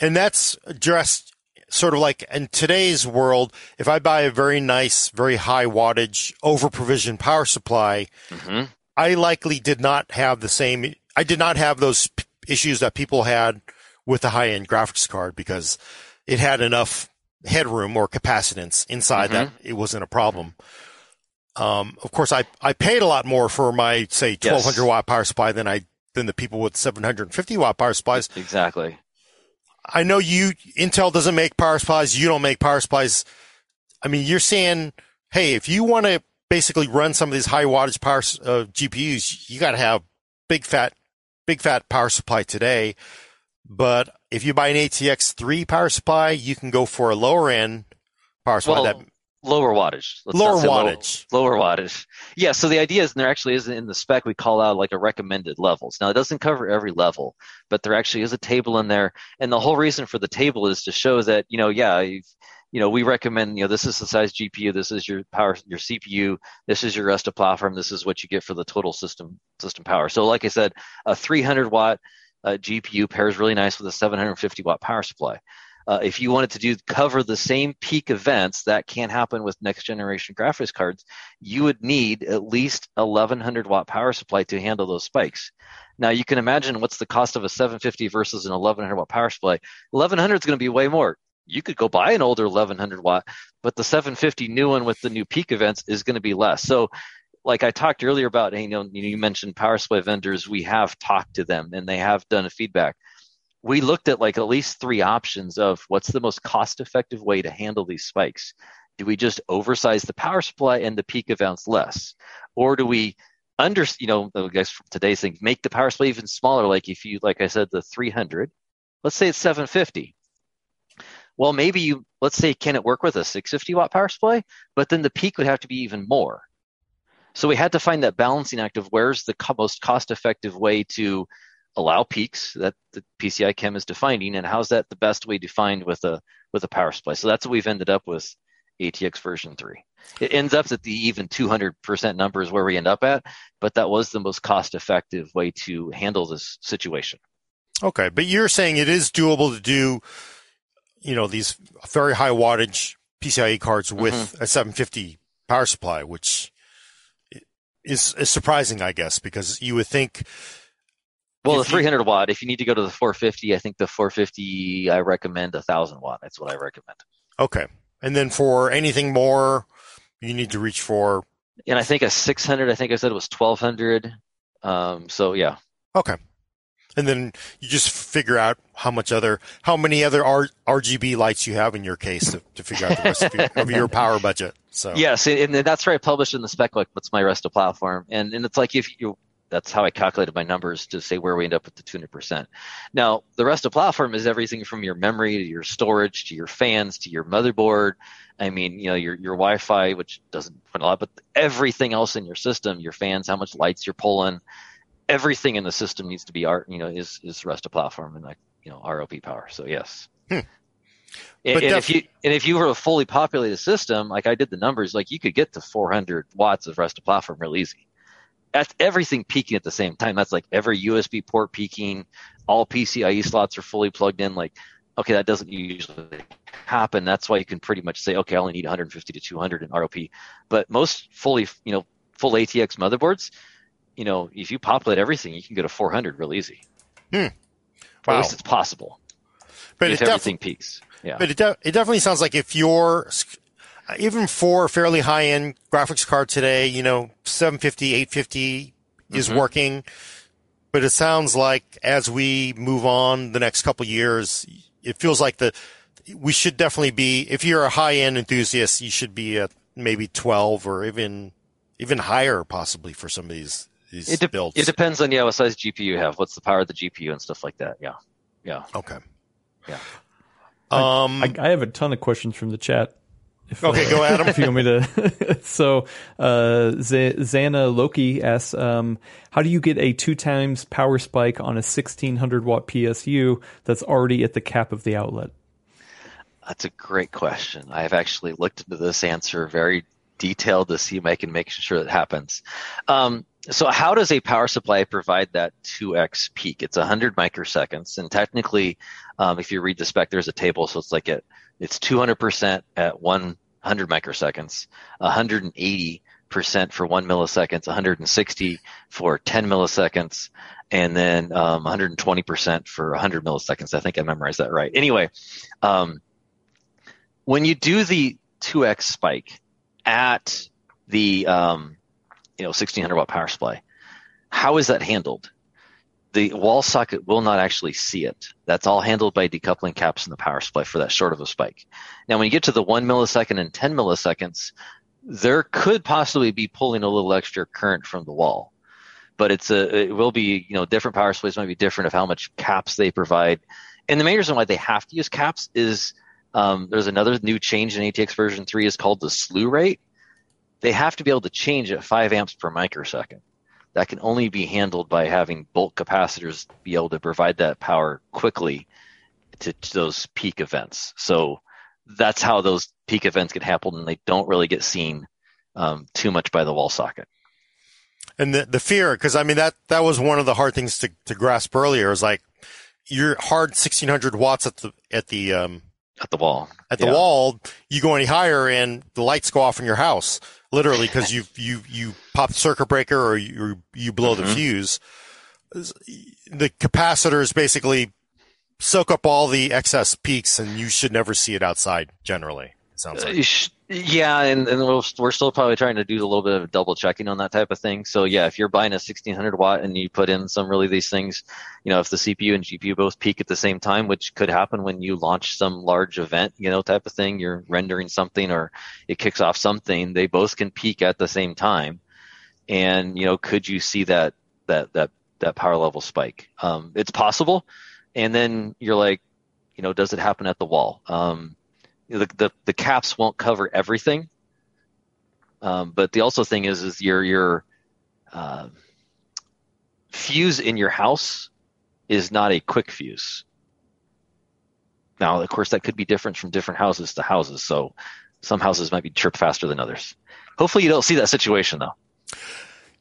and that's addressed sort of like in today's world. If I buy a very nice, very high wattage over provisioned power supply, mm-hmm. I likely did not have the same, I did not have those p- issues that people had with the high end graphics card because it had enough headroom or capacitance inside mm-hmm. that it wasn't a problem. Um, of course I, I paid a lot more for my, say, twelve hundred yes. watt power supply than I than the people with seven hundred fifty watt power supplies. Exactly. I know you, Intel doesn't make power supplies. You don't make power supplies. I mean, you're saying, hey, if you want to basically run some of these high wattage power uh, G P Us, you got to have big fat, big fat power supply today. But if you buy an A T X three power supply, you can go for a lower end power supply well, that. Lower wattage. Let's lower wattage. Low, lower wattage. Yeah, so the idea is, and there actually is in the spec, we call out like a recommended levels. Now, it doesn't cover every level, but there actually is a table in there. And the whole reason for the table is to show that, you know, yeah, if, you know, we recommend, you know, this is the size G P U, this is your power, your C P U, this is your Resta platform, this is what you get for the total system system power. So like I said, a three hundred watt uh, G P U pairs really nice with a seven hundred fifty watt power supply. Uh, if you wanted to do cover the same peak events that can happen with next generation graphics cards, you would need at least eleven hundred watt power supply to handle those spikes. Now you can imagine what's the cost of a seven fifty versus an eleven hundred watt power supply. eleven hundred is going to be way more. You could go buy an older eleven hundred watt, but the seven fifty new one with the new peak events is going to be less. So like I talked earlier about, you know, you mentioned power supply vendors, we have talked to them and they have done a feedback. We looked at like at least three options of what's the most cost-effective way to handle these spikes. Do we just oversize the power supply and the peak events less? Or do we under, you know, I guess from today's thing, make the power supply even smaller? Like if you, like I said, the three hundred, let's say it's seven fifty. Well, maybe you, let's say, can it work with a six hundred fifty watt power supply? But then the peak would have to be even more. So we had to find that balancing act of where's the co- most cost-effective way to allow peaks that the P C I Chem is defining, and how's that the best way defined with a with a power supply? So that's what we've ended up with A T X version three. It ends up that the even two hundred percent number is where we end up at, but that was the most cost-effective way to handle this situation. Okay, but you're saying it is doable to do, you know, these very high wattage PCIe cards with mm-hmm. a seven fifty power supply, which is, is surprising, I guess, because you would think. Well, the three hundred watt, if you need to go to the four fifty, I think the four fifty, I recommend one thousand watt. That's what I recommend. Okay. And then for anything more, you need to reach for? And I think a six hundred, I think I said it was twelve hundred. Um, so, yeah. Okay. And then you just figure out how much other, how many other R- RGB lights you have in your case to, to figure out the rest of, your, of your power budget. So yes, and that's where I published in the spec book, what's my Resta platform. And and it's like if you that's how I calculated my numbers to say where we end up with the two hundred percent. Now, the Resta platform is everything from your memory to your storage to your fans to your motherboard. I mean, you know, your your Wi-Fi, which doesn't put a lot, but everything else in your system, your fans, how much lights you're pulling, everything in the system needs to be art, you know, is is Resta platform and like, you know, R O P power. So yes. Hmm. And, and if you and if you were a fully populated system, like I did the numbers, like you could get to four hundred watts of Resta platform real easy. That's everything peaking at the same time. That's like every U S B port peaking, all PCIe slots are fully plugged in. Like, okay, that doesn't usually happen. That's why you can pretty much say, okay, I only need one fifty to two hundred in R O P. But most fully, you know, full A T X motherboards, you know, if you populate everything, you can go to four hundred real easy. Hmm. Wow. Or at least it's possible. But if it everything def- peaks. Yeah. But it, de- it definitely sounds like if you're even for a fairly high-end graphics card today, you know, seven fifty, eight fifty is mm-hmm. working. But it sounds like as we move on the next couple of years, it feels like the we should definitely be, if you're a high-end enthusiast, you should be at maybe twelve or even even higher possibly for some of these, these it de- builds. It depends on, yeah, what size G P U you have, what's the power of the G P U and stuff like that, yeah. Yeah. Okay. Yeah. Um, I, I have a ton of questions from the chat. If, okay, uh, go Adam. If you want me to. So, uh, Z- Zana Loki asks, um, how do you get a two times power spike on a sixteen hundred watt P S U that's already at the cap of the outlet? That's a great question. I've actually looked into this answer very detailed to see if I can make sure that happens. Um, so how does a power supply provide that two x peak? It's one hundred microseconds. And technically, um, if you read the spec, there's a table. So it's like it. It's two hundred percent at one hundred microseconds, one hundred eighty percent for one millisecond, one hundred sixty for ten milliseconds, and then um, one hundred twenty percent for one hundred milliseconds. I think I memorized that right. Anyway, um, when you do the two x spike at the um, you know sixteen hundred watt power supply, how is that handled? The wall socket will not actually see it. That's all handled by decoupling caps in the power supply for that short of a spike. Now, when you get to the one millisecond and ten milliseconds, there could possibly be pulling a little extra current from the wall, but it's a, it will be, you know, different power supplies might be different of how much caps they provide. And the main reason why they have to use caps is um, there's another new change in A T X version three is called the slew rate. They have to be able to change at five amps per microsecond. That can only be handled by having bulk capacitors be able to provide that power quickly to, to those peak events. So that's how those peak events get happened, and they don't really get seen um, too much by the wall socket. And the, the fear, because I mean, that, that was one of the hard things to, to grasp earlier, is like you're hard sixteen hundred watts at the, at the, um, at the wall, at the yeah. wall, you go any higher and the lights go off in your house, literally, because you, you, you pop the circuit breaker or you, you blow mm-hmm. the fuse. The capacitors basically soak up all the excess peaks, and you should never see it outside generally. It sounds like. Uh, sh- yeah, and, and we'll, we're still probably trying to do a little bit of double checking on that type of thing. So yeah, if you're buying a sixteen hundred watt and you put in some really these things, you know, if the C P U and G P U both peak at the same time, which could happen when you launch some large event, you know, type of thing, you're rendering something or it kicks off something, they both can peak at the same time. And, you know, could you see that, that, that, that power level spike? Um, it's possible. And then you're like, you know, does it happen at the wall? Um, the, the, the caps won't cover everything. Um, but the also thing is, is your, your, uh, fuse in your house is not a quick fuse. Now, of course, that could be different from different houses to houses. So some houses might be chirp faster than others. Hopefully you don't see that situation though.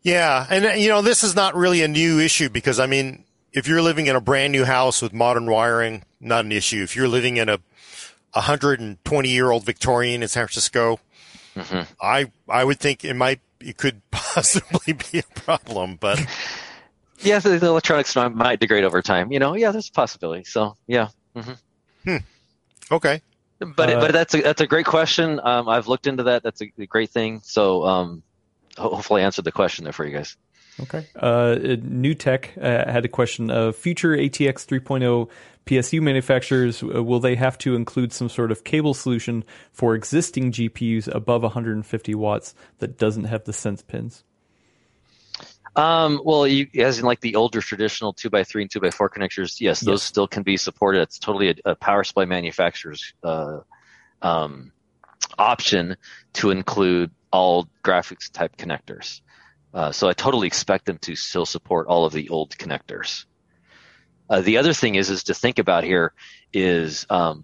Yeah. And you know, this is not really a new issue, because I mean, if you're living in a brand new house with modern wiring, not an issue. If you're living in a one hundred twenty year old Victorian in San Francisco, mm-hmm. I I would think it might it could possibly be a problem. But yeah, the, the electronics might degrade over time. You know, yeah, there's a possibility. So yeah, mm-hmm. hmm. okay. But uh, but that's a, that's a great question. Um, I've looked into that. That's a great thing. So um, hopefully I answered the question there for you guys. Okay. Uh, New Tech uh, had a question. Uh, future A T X three point oh P S U manufacturers, uh, will they have to include some sort of cable solution for existing G P Us above one hundred fifty watts that doesn't have the sense pins? Um, well, you, as in like the older traditional two by three and two by four connectors, yes, those yes. still can be supported. It's totally a, a power supply manufacturer's uh, um, option to include all graphics type connectors. Uh, so I totally expect them to still support all of the old connectors. Uh, the other thing is, is to think about here is um,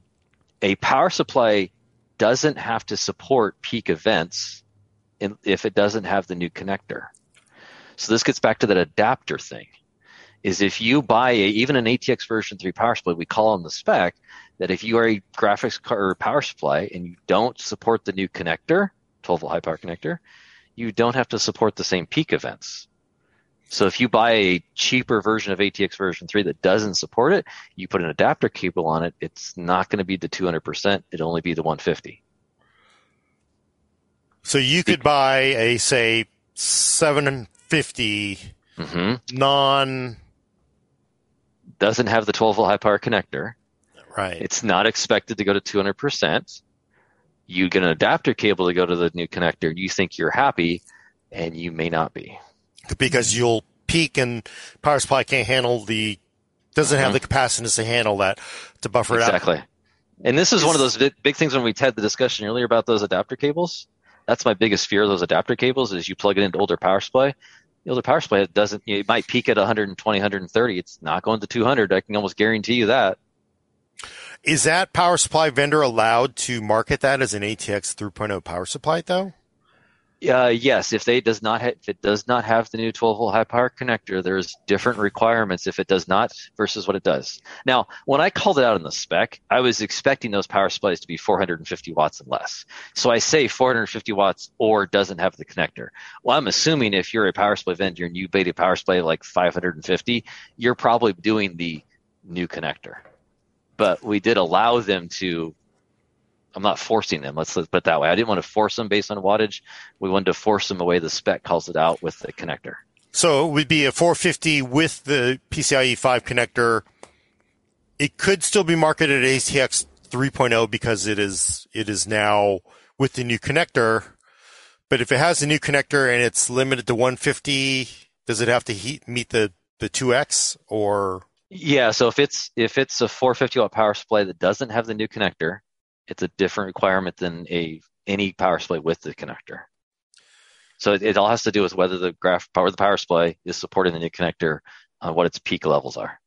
a power supply doesn't have to support peak events in, if it doesn't have the new connector. So this gets back to that adapter thing. Is if you buy a, even an A T X version three power supply, we call on the spec that if you are a graphics card or power supply and you don't support the new connector, twelve volt high power connector, you don't have to support the same peak events. So if you buy a cheaper version of A T X version three that doesn't support it, you put an adapter cable on it, it's not going to be the two hundred percent, it'll only be the one hundred fifty. So you could buy a, say, seven fifty mm-hmm. non... doesn't have the twelve volt high power connector. Right. It's not expected to go to two hundred percent. You get an adapter cable to go to the new connector. You think you're happy, and you may not be. Because you'll peak, and power supply can't handle the doesn't mm-hmm. have the capacitance to handle that to buffer exactly. it out. Exactly. And this is it's, one of those big, big things when we had the discussion earlier about those adapter cables. That's my biggest fear of those adapter cables is you plug it into older power supply. The older power supply it doesn't. It might peak at one twenty, one thirty. It's not going to two hundred. I can almost guarantee you that. Is that power supply vendor allowed to market that as an A T X three point oh power supply, though? Uh, yes, if they does not ha- if it does not have the new twelve volt high power connector, there's different requirements if it does not versus what it does. Now, when I called it out in the spec, I was expecting those power supplies to be four hundred fifty watts and less. So I say four hundred fifty watts or doesn't have the connector. Well, I'm assuming if you're a power supply vendor and you bait a power supply like five hundred fifty, you're probably doing the new connector. But we did allow them to – I'm not forcing them. Let's, let's put it that way. I didn't want to force them based on wattage. We wanted to force them the way the spec calls it out with the connector. So it would be a four fifty with the P C I E five connector. It could still be marketed as A T X three point oh because it is it is now with the new connector. But if it has the new connector and it's limited to one fifty, does it have to heat, meet the, the two X or – Yeah, so if it's if it's a four hundred fifty watt power supply that doesn't have the new connector, it's a different requirement than a any power supply with the connector. So it, it all has to do with whether the graph power the power supply is supporting the new connector, uh, what its peak levels are.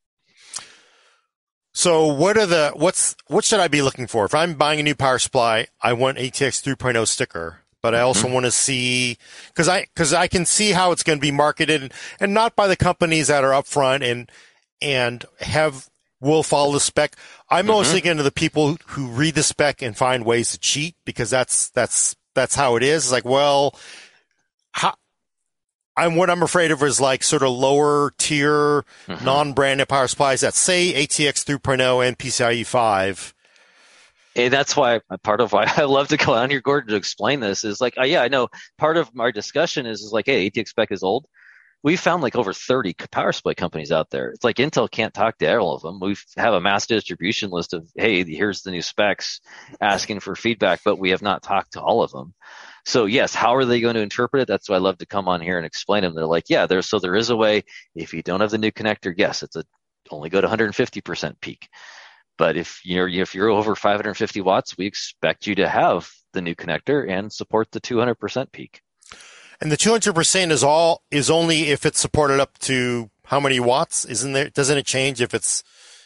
So what are the, what's, what should I be looking for? If I'm buying a new power supply, I want A T X three point oh sticker, but I also mm-hmm. want to see, cause I, cause I can see how it's going to be marketed, and not by the companies that are upfront and, and have, will follow the spec. I'm always mm-hmm. thinking of the people who read the spec and find ways to cheat, because that's, that's, that's how it is. It's like, well, how, I'm what I'm afraid of is like sort of lower tier mm-hmm. non-branded power supplies that say A T X three point oh and P C I E five. Hey, that's why part of why I love to go on here, Gordon, to explain this is like, oh yeah, I know part of our discussion is, is like, hey, A T X spec is old. We found like over thirty power supply companies out there. It's like Intel can't talk to all of them. We have a mass distribution list of, hey, here's the new specs, asking for feedback, but we have not talked to all of them. So yes, how are they going to interpret it? That's why I love to come on here and explain them. They're like, yeah, there's, so there is a way. If you don't have the new connector, yes, it's a only go to one hundred fifty percent peak. But if you're, if you're over five hundred fifty watts, we expect you to have the new connector and support the two hundred percent peak. And the two hundred percent is all, is only if it's supported up to how many watts? Isn't there, doesn't it change if it's,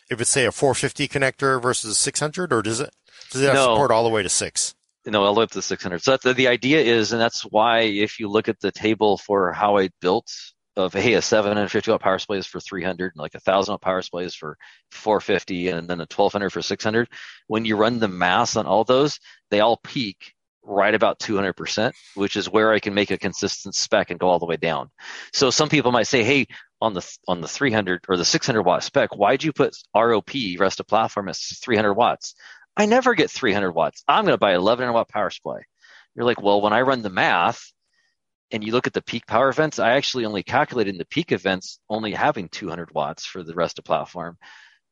if it's say a four fifty connector versus a six hundred, or does it, does it no. support all the way to six? No, I'll live to six hundred. So that's the, the idea is, and that's why if you look at the table for how I built of, hey, a seven hundred fifty watt power supply is for three hundred, and like a thousand watt power supply is for four fifty, and then a twelve hundred for six hundred. When you run the math on all those, they all peak right about two hundred percent, which is where I can make a consistent spec and go all the way down. So some people might say, hey, on the on the three hundred or the six hundred watt spec, why'd you put R O P, rest of platform, as three hundred watts? I never get three hundred watts. I'm going to buy an eleven hundred watt power supply. You're like, well, when I run the math and you look at the peak power events, I actually only calculated in the peak events only having two hundred watts for the rest of platform,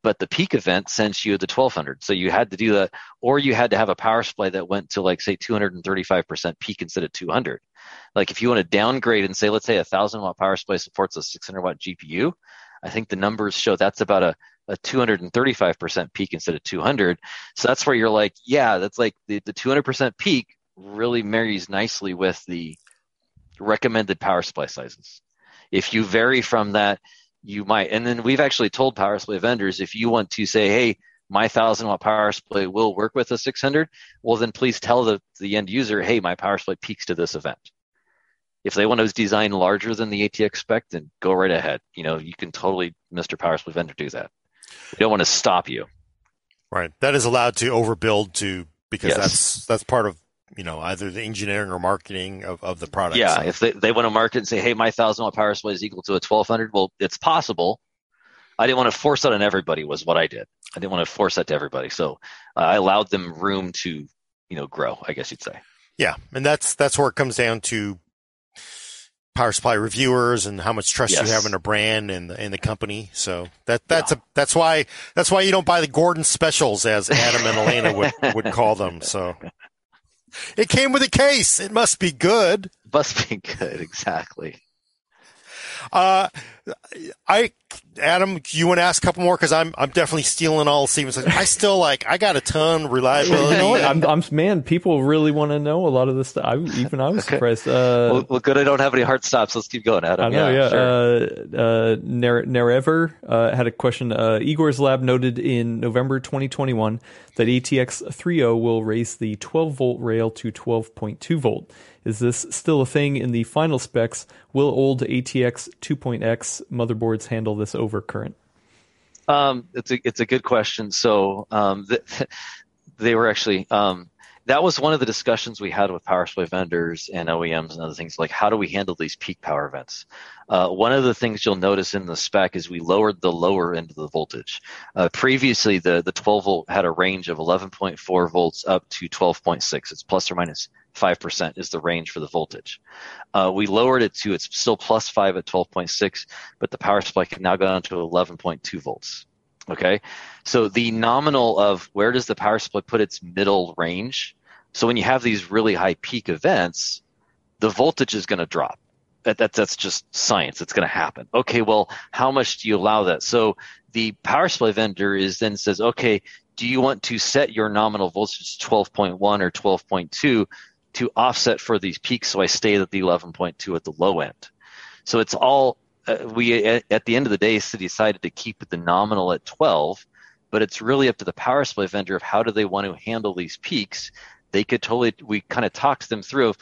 but the peak event sends you the twelve hundred. So you had to do that, or you had to have a power supply that went to like, say, two hundred thirty-five percent peak instead of two hundred. Like if you want to downgrade and say, let's say a thousand watt power supply supports a six hundred watt G P U, I think the numbers show that's about a a two hundred thirty-five percent peak instead of two hundred. So that's where you're like, yeah, that's like the, the two hundred percent peak really marries nicely with the recommended power supply sizes. If you vary from that, you might, and then we've actually told power supply vendors, if you want to say, hey, my thousand watt power supply will work with a six hundred, well then please tell the, the end user, hey, my power supply peaks to this event. If they want to design larger than the A T X spec, then go right ahead. You know, you can totally, Mister Power Supply Vendor, do that. We don't want to stop you. Right. That is allowed to overbuild to, because yes. that's, that's part of, you know, either the engineering or marketing of, of the product. Yeah. So. If they, they want to market and say, hey, my thousand watt power supply is equal to a twelve hundred. Well, it's possible. I didn't want to force that on everybody was what I did. I didn't want to force that to everybody. So uh, I allowed them room to, you know, grow, I guess you'd say. Yeah. And that's, that's where it comes down to power supply reviewers and how much trust yes. you have in a brand and the, in the company. So that that's yeah. a that's why that's why you don't buy the Gordon specials, as Adam and Elena would, would call them. So it came with a case. It must be good. Must be good, exactly. Uh, I Adam, you want to ask a couple more, because I'm I'm definitely stealing all Stephen's. I still like I got a ton of reliability. You know what? I'm, I'm man, people really want to know a lot of this stuff. I, even I was okay. surprised. Uh, well, well, good. I don't have any hard stops. Let's keep going, Adam. I know. Yeah. yeah. Sure. Uh, uh, Nerevar uh, had a question. Uh, Igor's lab noted in November twenty twenty-one that A T X three point oh will raise the twelve volt rail to twelve point two volt. Is this still a thing in the final specs? Will old A T X two point X motherboards handle this overcurrent? Um, it's a it's a good question. So um, th- they were actually um, that was one of the discussions we had with power supply vendors and O E Ms and other things, like how do we handle these peak power events? Uh, one of the things you'll notice in the spec is we lowered the lower end of the voltage. Uh, previously, the the twelve volt had a range of eleven point four volts up to twelve point six. It's plus or minus five percent is the range for the voltage. Uh, we lowered it to, it's still plus five at twelve point six, but the power supply can now go down to eleven point two volts. Okay. So the nominal of where does the power supply put its middle range? So when you have these really high peak events, the voltage is going to drop. That, that, that's just science. It's going to happen. Okay. Well, how much do you allow that? So the power supply vendor is then says, okay, do you want to set your nominal voltage to twelve point one or twelve point two? To offset for these peaks, so I stay at the eleven point two at the low end. So it's all uh, we at, at the end of the day decided to keep the nominal at twelve but it's really up to the power supply vendor of how do they want to handle these peaks. They could totally, we kind of talked them through of,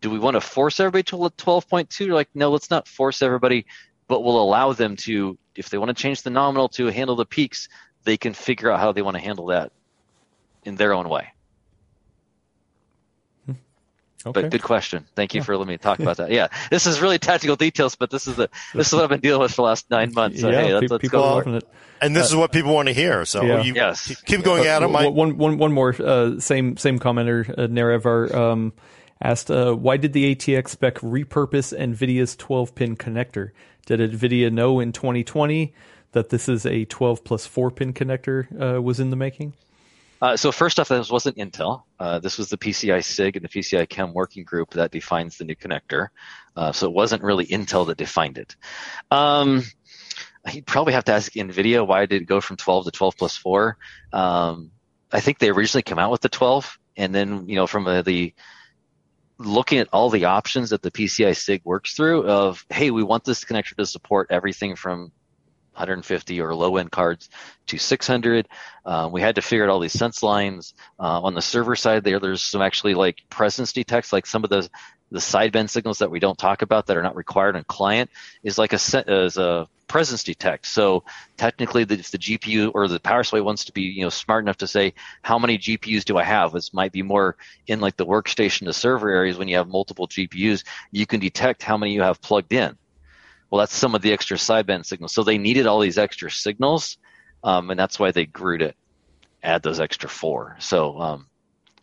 do we want to force everybody to twelve point two? You're like, no, let's not force everybody, but we'll allow them to, if they want to change the nominal to handle the peaks, they can figure out how they want to handle that in their own way. Okay. But good question. Thank you yeah. for letting me talk about that. Yeah, this is really tactical details, but this is the this is what I've been dealing with for the last nine months. So, yeah, hey, let's, let's go for it. And this uh, is what people want to hear. So yeah. you yes. keep going, uh, Adam. I- one, one, one more. Uh, same same commenter, uh, Nerevar, um, asked, uh, why did the A T X spec repurpose NVIDIA's twelve-pin connector? Did NVIDIA know in twenty twenty that this is a twelve plus four-pin connector uh, was in the making? Uh, so first off, this wasn't Intel. Uh, this was the P C I-SIG and the P C I Chem Working Group that defines the new connector. Uh, so it wasn't really Intel that defined it. Um, you'd probably have to ask NVIDIA why did it go from twelve to twelve plus four. Um, I think they originally came out with the twelve, and then you know from uh, the looking at all the options that the P C I-SIG works through of, hey, we want this connector to support everything from one hundred fifty or low-end cards to six hundred. Uh, we had to figure out all these sense lines. Uh, on the server side there, there's some actually like presence detects, like some of those, the sideband signals that we don't talk about that are not required on client is like a, is a presence detect. So technically the, if the G P U or the power supply wants to be, you know, smart enough to say, how many G P Us do I have? This might be more in like the workstation to server areas. When you have multiple G P Us, you can detect how many you have plugged in. Well, that's some of the extra sideband signals. So they needed all these extra signals, um, and that's why they grew to add those extra four. So um,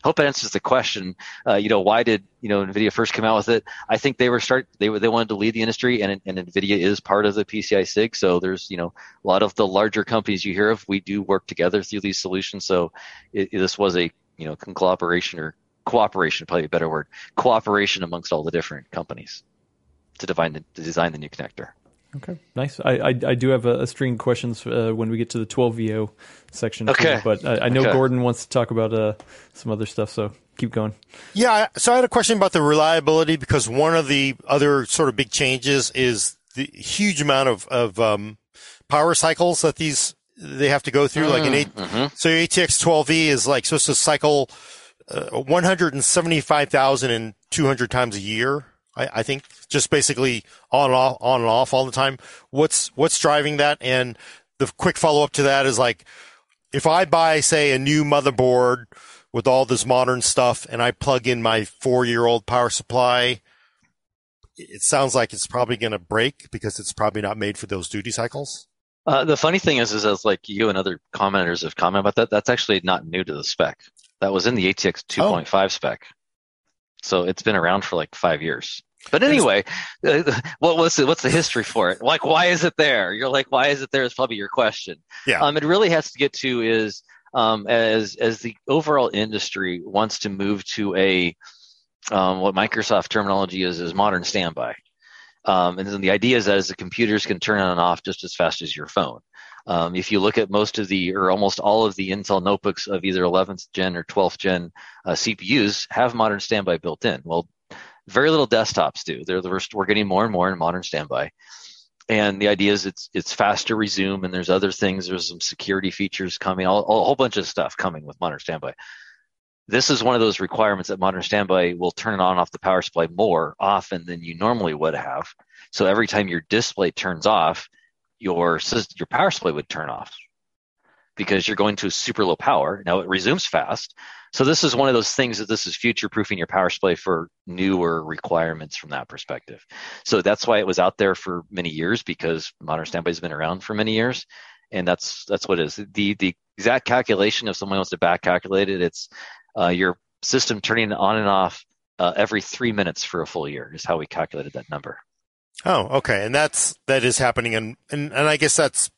hope it answers the question. Uh, you know, why did you know NVIDIA first come out with it? I think they were start they were, they wanted to lead the industry, and and NVIDIA is part of the P C I-SIG. So there's you know a lot of the larger companies you hear of. We do work together through these solutions. So it, it, this was a you know conglomeration or cooperation, probably a better word, cooperation amongst all the different companies to define the, to design the new connector. Okay, nice. I I, I do have a, a string of questions uh, when we get to the twelve V O section. Okay, too, but I, I know okay. Gordon wants to talk about uh, some other stuff, so keep going. Yeah, so I had a question about the reliability, because one of the other sort of big changes is the huge amount of of um, power cycles that these they have to go through. Mm, like an eight, mm-hmm. so your A T X twelve V is like supposed to cycle uh, one hundred and seventy five thousand and two hundred times a year. I think just basically on and off, on and off all the time. What's what's driving that? And the quick follow up to that is like, if I buy say a new motherboard with all this modern stuff, and I plug in my four year old power supply, it sounds like it's probably going to break because it's probably not made for those duty cycles. Uh, the funny thing is, is as like you and other commenters have commented about that, that's actually not new to the spec. That was in the A T X two point five oh. spec, so it's been around for like five years. But anyway, uh, what was it, what's the history for it? Like, why is it there? You're like, why is it there is probably your question. Yeah. Um, it really has to get to is um, as as the overall industry wants to move to a um, what Microsoft terminology is is modern standby. Um, and then the idea is that as the computers can turn on and off just as fast as your phone. Um, if you look at most of the or almost all of the Intel notebooks of either eleventh gen or twelfth gen uh, C P Us have modern standby built in. Well, very little desktops do. They're the worst. We're getting more and more in modern standby. And the idea is it's it's faster resume, and there's other things. There's some security features coming, all, all, a whole bunch of stuff coming with modern standby. This is one of those requirements that modern standby will turn it on and off the power supply more often than you normally would have. So every time your display turns off, your your power supply would turn off because you're going to super low power. Now it resumes fast. So this is one of those things that this is future-proofing your power supply for newer requirements from that perspective. So that's why it was out there for many years, because modern standby has been around for many years. And that's that's what it is. The, the exact calculation, if someone wants to back calculate it, it's uh, your system turning on and off uh, every three minutes for a full year is how we calculated that number. Oh, okay. And that's, that is happening. And, and, and I guess that's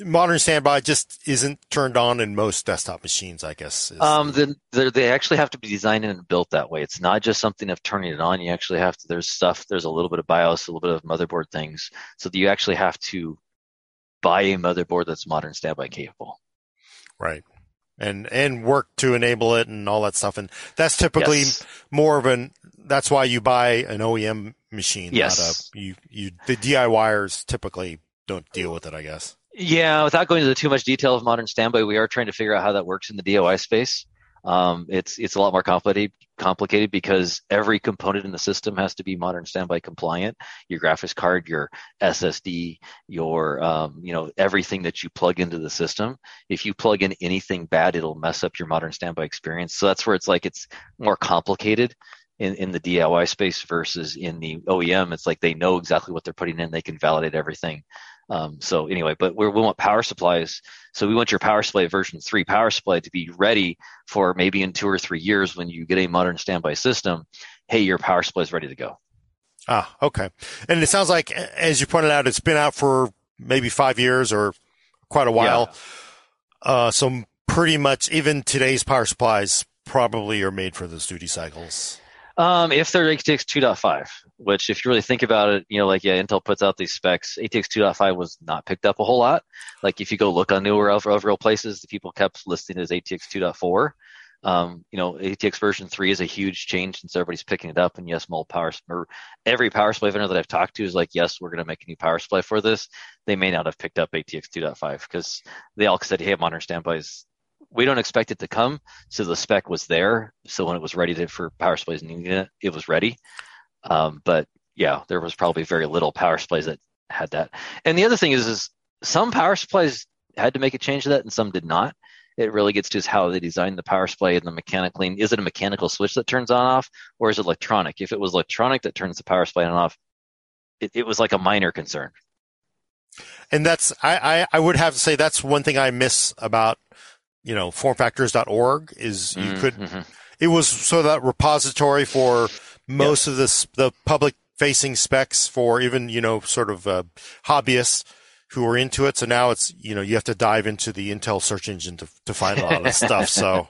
modern standby just isn't turned on in most desktop machines, I guess. Is... Um, the, the, they actually have to be designed and built that way. It's not just something of turning it on. You actually have to, there's stuff, there's a little bit of BIOS, a little bit of motherboard things. So you actually have to buy a motherboard that's modern standby capable. Right. And, and work to enable it and all that stuff. And that's typically yes. more of an, that's why you buy an O E M machine. Yes. Not a, you, you, the DIYers typically don't deal with it, I guess. Yeah, without going into too much detail of modern standby, we are trying to figure out how that works in the D O I space. Um, it's it's a lot more complicated complicated because every component in the system has to be modern standby compliant. Your graphics card, your S S D, your um, you know everything that you plug into the system. If you plug in anything bad, it'll mess up your modern standby experience. So that's where it's like it's more complicated in, in the D I Y space versus in the O E M. It's like they know exactly what they're putting in. They can validate everything. Um, so anyway, but we're, we want power supplies. So we want your power supply version three power supply to be ready for maybe in two or three years when you get a modern standby system. Hey, your power supply is ready to go. Ah, okay. And it sounds like, as you pointed out, it's been out for maybe five years or quite a while. Yeah. Uh, so pretty much even today's power supplies probably are made for those duty cycles. Um, if they're A T X two point five, which if you really think about it, you know, like, yeah, Intel puts out these specs. A T X two point five was not picked up a whole lot. Like if you go look on newer overall places, the people kept listing it as A T X two point four. Um, you know, A T X version three is a huge change since everybody's picking it up. And yes, more power, or every power supply vendor that I've talked to is like, yes, we're going to make a new power supply for this. They may not have picked up A T X two point five because they all said, hey, modern standbys, we don't expect it to come, so the spec was there. So when it was ready to, for power supplies in India, it was ready. Um, but yeah, there was probably very little power supplies that had that. And the other thing is, is some power supplies had to make a change to that, and some did not. It really gets to how they designed the power supply and the mechanically. Is it a mechanical switch that turns on and off, or is it electronic? If it was electronic that turns the power supply on and off, it, it was like a minor concern. And that's I, I, I would have to say that's one thing I miss about, you know, form factors dot org is you mm, could, mm-hmm. it was sort of that repository for most yep. of this, the public facing specs for even, you know, sort of uh, hobbyists who are into it. So now it's, you know, you have to dive into the Intel search engine to, to find a lot of this stuff. So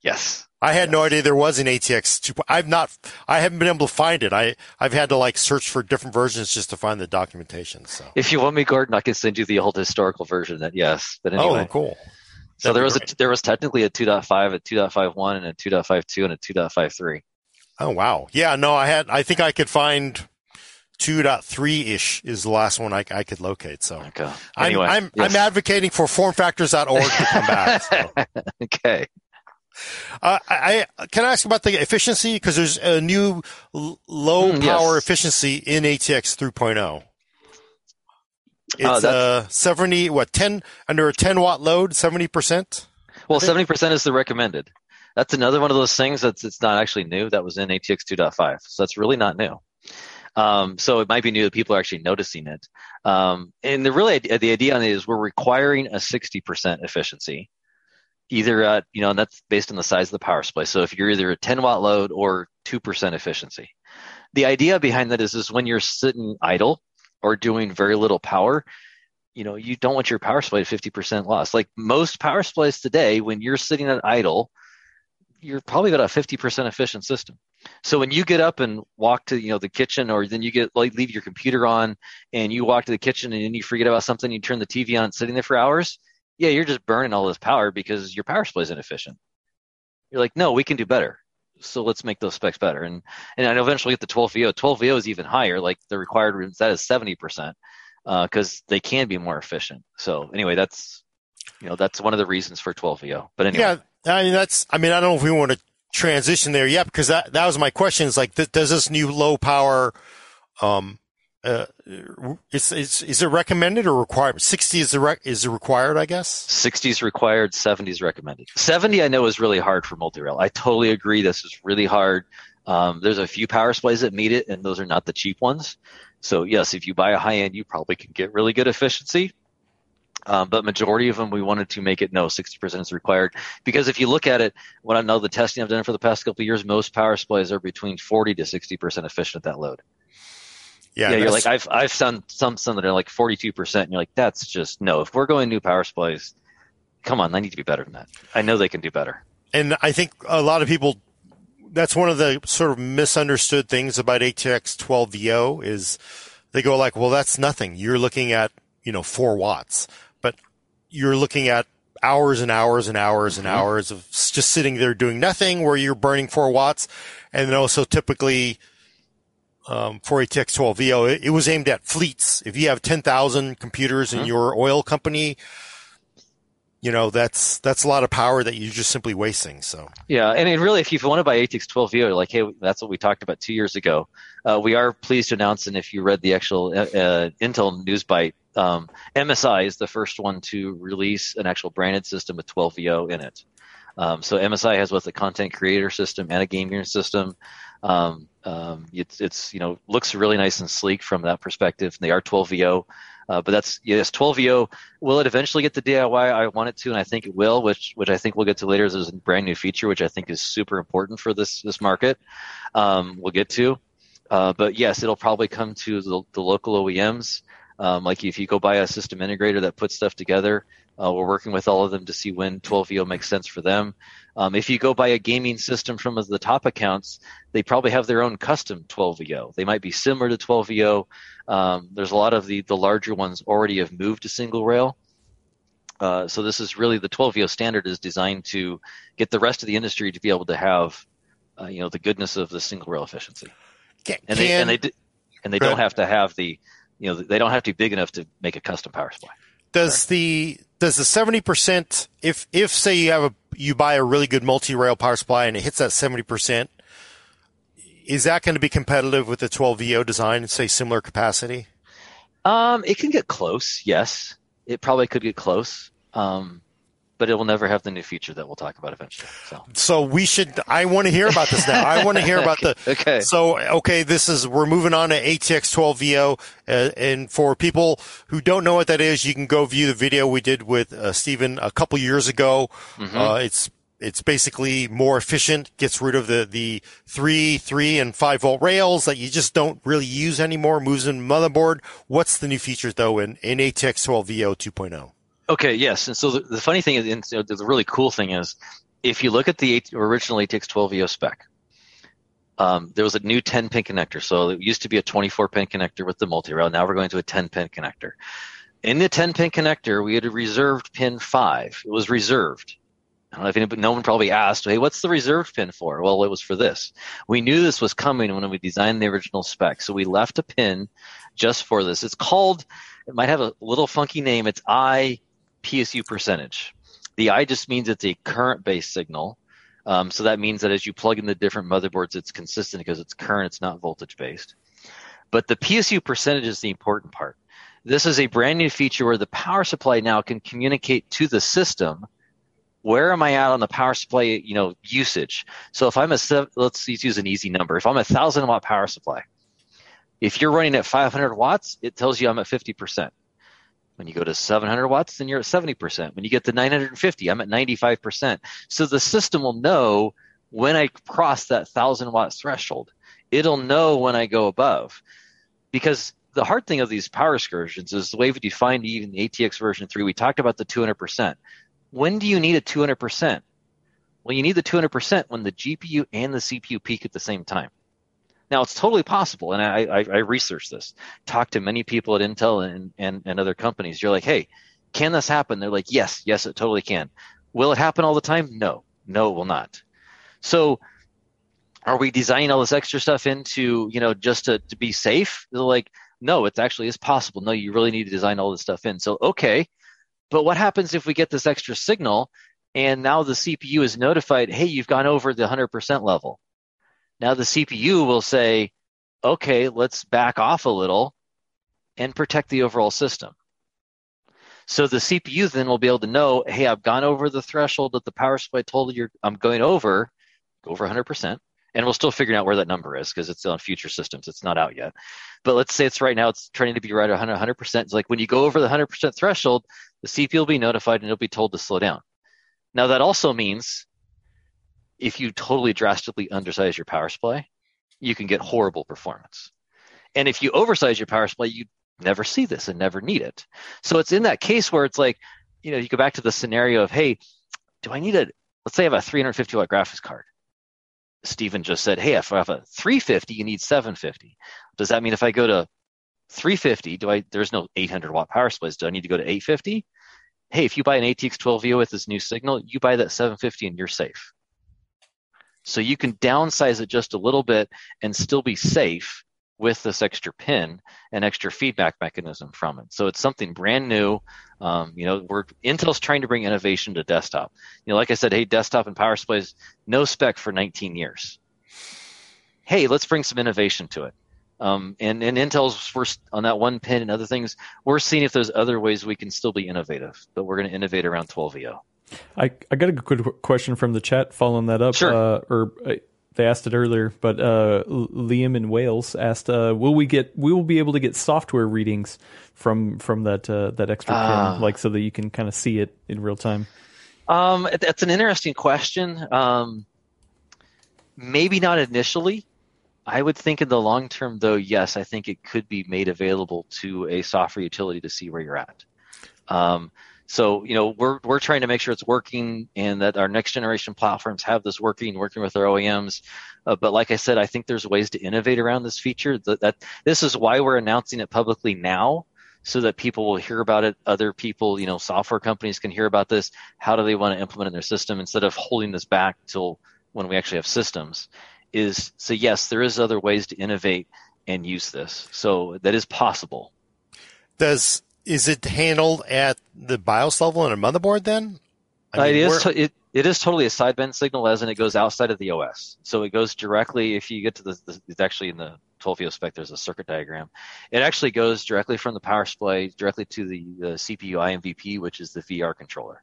yes, I had yes. no idea there was an A T X two. I've not, I haven't been able to find it. I, I've had to like search for different versions just to find the documentation. So if you want me, Gordon, I can send you the old historical version that yes, but anyway. Oh, cool. So there was a, there was technically a two point five, a two point five one, and a two point five two, and a two point five three. Oh wow, yeah, no, I had I think I could find two point three ish is the last one I, I could locate. So okay. anyway, I'm I'm, yes. I'm advocating for form factors dot org to come back. So. Okay, uh, I can I ask about the efficiency because there's a new low mm, power yes. efficiency in A T X three point oh. It's uh, uh seventy what ten under a ten watt load, seventy percent. Well, seventy percent is the recommended. That's another one of those things that's it's not actually new. That was in A T X two point five, so that's really not new. Um, so it might be new that people are actually noticing it. Um, and the really the idea on it is we're requiring a sixty percent efficiency, either at you know, and that's based on the size of the power supply. So if you're either a ten watt load or two percent efficiency, the idea behind that is is when you're sitting idle or doing very little power, you know, you don't want your power supply at fifty percent loss. Like most power supplies today, when you're sitting at idle, you're probably got a fifty percent efficient system. So when you get up and walk to, you know, the kitchen, or then you get like leave your computer on and you walk to the kitchen and then you forget about something, you turn the T V on, it's sitting there for hours. Yeah, you're just burning all this power because your power supply is inefficient. You're like, no, we can do better. So let's make those specs better. And and I eventually get the twelve V O. twelve V O is even higher. Like the required rooms, that is seventy percent because uh, they can be more efficient. So anyway, that's, you know, that's one of the reasons for twelve V O. But anyway. Yeah, I mean, that's, I mean, I don't know if we want to transition there yet because that, that was my question is like, th- does this new low power, um, uh, it's, it's, is it recommended or required? sixty is the re- is required, I guess? sixty is required, seventy is recommended. seventy I know is really hard for multi-rail. I totally agree. This is really hard. Um, there's a few power supplies that meet it, and those are not the cheap ones. So yes, if you buy a high-end, you probably can get really good efficiency. Um, but majority of them, we wanted to make it no, sixty percent is required. Because if you look at it, what I know the testing I've done for the past couple of years, most power supplies are between forty to sixty percent efficient at that load. Yeah, yeah you're like, I've I've found some, some that are like forty-two percent, and you're like, that's just, no. If we're going new power supplies, come on, they need to be better than that. I know they can do better. And I think a lot of people, that's one of the sort of misunderstood things about A T X twelve V O is they go like, well, that's nothing. You're looking at, you know, four watts, but you're looking at hours and hours and hours mm-hmm. and hours of just sitting there doing nothing where you're burning four watts. And then also typically um, for A T X twelve V O, it, it was aimed at fleets. If you have ten thousand computers mm-hmm. in your oil company, you know, that's that's a lot of power that you're just simply wasting. So yeah, and it really, if you want to buy A T X twelve V O, you're like, hey, that's what we talked about two years ago. Uh, we are pleased to announce, and if you read the actual uh, uh, Intel news bite, um, M S I is the first one to release an actual branded system with twelve V O in it. Um, so M S I has both a content creator system and a gaming system. Um, um, it's, it's, you know, looks really nice and sleek from that perspective. They are twelve V O, uh, but that's, yes, twelve V O. Will it eventually get the D I Y I want it to? And I think it will, which, which I think we'll get to later. There's a brand new feature, which I think is super important for this, this market. Um, we'll get to, uh, but yes, it'll probably come to the, the local O E Ms. Um, like if you go buy a system integrator that puts stuff together, Uh, we're working with all of them to see when twelve V O makes sense for them. Um, if you go buy a gaming system from the top accounts, they probably have their own custom twelve V O. They might be similar to twelve V O. Um, there's a lot of the, the larger ones already have moved to single rail. Uh, so this is really the twelve V O standard is designed to get the rest of the industry to be able to have, uh, you know, the goodness of the single rail efficiency. Can, and they and they, and they don't have to have the, you know, they don't have to be big enough to make a custom power supply. Does Sorry. the does the seventy percent, if if say you have a you buy a really good multi-rail power supply and it hits that seventy percent, is that going to be competitive with the twelve V O design and say similar capacity? Um, it can get close, yes. It probably could get close, um, but it will never have the new feature that we'll talk about eventually. So, so we should. I want to hear about this now. I want to hear about the. Okay. So okay, this is we're moving on to A T X twelve V O, uh, and for people who don't know what that is, you can go view the video we did with uh, Stephen a couple years ago. Mm-hmm. Uh, it's it's basically more efficient, gets rid of the the three, three, and five volt rails that you just don't really use anymore. Moves in motherboard. What's the new feature though in in A T X twelve V O two point oh? Okay, yes. And so the, the funny thing is, and so the really cool thing is, if you look at the original A T X twelve V O spec, um, there was a new ten pin connector. So it used to be a twenty-four pin connector with the multi-rail. Now we're going to a ten pin connector. In the ten pin connector, we had a reserved pin five. It was reserved. I don't know if anybody, no one probably asked, hey, what's the reserved pin for? Well, it was for this. We knew this was coming when we designed the original spec. So we left a pin just for this. It's called, it might have a little funky name. It's I. P S U percentage. The I just means it's a current-based signal. Um, so that means that as you plug in the different motherboards, it's consistent because it's current, it's not voltage-based. But the P S U percentage is the important part. This is a brand new feature where the power supply now can communicate to the system, where am I at on the power supply, you know, usage? So if I'm a, let's use an easy number. If I'm a one thousand watt power supply, if you're running at five hundred watts, it tells you I'm at fifty percent. When you go to seven hundred watts, then you're at seventy percent. When you get to nine hundred fifty, I'm at ninety-five percent. So the system will know when I cross that one thousand watt threshold. It'll know when I go above. Because the hard thing of these power excursions is the way we defined even the A T X version three, we talked about the two hundred percent. When do you need a two hundred percent? Well, you need the two hundred percent when the G P U and the C P U peak at the same time. Now, it's totally possible, and I, I, I researched this, talked to many people at Intel and, and, and other companies. You're like, hey, can this happen? They're like, yes, yes, it totally can. Will it happen all the time? No, no, it will not. So are we designing all this extra stuff into, you know, just to, to be safe? They're like, no, it's actually is possible. No, you really need to design all this stuff in. So, okay, but what happens if we get this extra signal and now the C P U is notified, hey, you've gone over the one hundred percent level? Now the C P U will say, okay, let's back off a little and protect the overall system. So the C P U then will be able to know, hey, I've gone over the threshold that the power supply told you I'm going over, go over one hundred percent, and we're still figuring out where that number is because it's on future systems. It's not out yet. But let's say it's right now, it's trying to be right at one hundred percent. It's like when you go over the one hundred percent threshold, the C P U will be notified and it'll be told to slow down. Now that also means if you totally drastically undersize your power supply, you can get horrible performance. And if you oversize your power supply, you never see this and never need it. So it's in that case where it's like, you know, you go back to the scenario of, hey, do I need a, let's say I have a three hundred fifty watt graphics card. Stephen just said, hey, if I have a three fifty, you need seven fifty. Does that mean if I go to three fifty, do I, there's no eight hundred watt power supplies. Do I need to go to eight fifty? Hey, if you buy an A T X twelve V O with this new signal, you buy that seven fifty and you're safe. So you can downsize it just a little bit and still be safe with this extra pin, an extra feedback mechanism from it. So it's something brand new. Um, you know, we're Intel's trying to bring innovation to desktop. You know, like I said, hey, desktop and power supplies, no spec for nineteen years. Hey, let's bring some innovation to it. Um, and, and Intel's first on that one pin and other things, we're seeing if there's other ways we can still be innovative, but we're going to innovate around twelve V O. I, I got a good question from the chat following that up. Sure. Uh, or uh, they asked it earlier, but uh, Liam in Wales asked, uh, "Will we get? We will be able to get software readings from from that uh, that extra uh, pin, like so that you can kind of see it in real time." Um, that's an interesting question. Um, maybe not initially. I would think in the long term, though, yes, I think it could be made available to a software utility to see where you're at. Um, So, you know, we're we're trying to make sure it's working and that our next generation platforms have this working, working with our O E Ms. Uh, but like I said, I think there's ways to innovate around this feature. That, that this is why we're announcing it publicly now, so that people will hear about it. Other people, you know, software companies can hear about this. How do they want to implement it in their system instead of holding this back till when we actually have systems? Is so yes, there is other ways to innovate and use this. So that is possible. Does Is it handled at the BIOS level in a motherboard then? I mean, it, is to, it, it is totally a sideband signal as in it goes outside of the O S. So it goes directly, if you get to the, the it's actually in the twelve V O spec, there's a circuit diagram. It actually goes directly from the power supply directly to the, the C P U I M V P, which is the V R controller.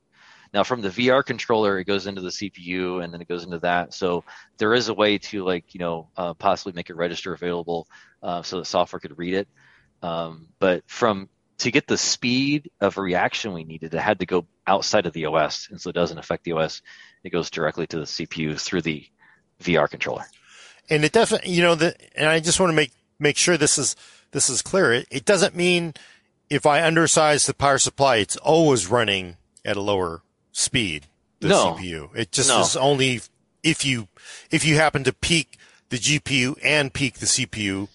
Now from the V R controller, it goes into the C P U and then it goes into that. So there is a way to like, you know, uh, possibly make a register available uh, so that software could read it. Um, but from to get the speed of reaction we needed, it had to go outside of the O S, and so it doesn't affect the O S. It goes directly to the C P U through the V R controller. And it definitely, you know, the, and I just want to make make sure this is this is clear. It, it doesn't mean if I undersize the power supply, it's always running at a lower speed. The no. C P U. It just no. is only if you if you happen to peak the G P U and peak the C P U.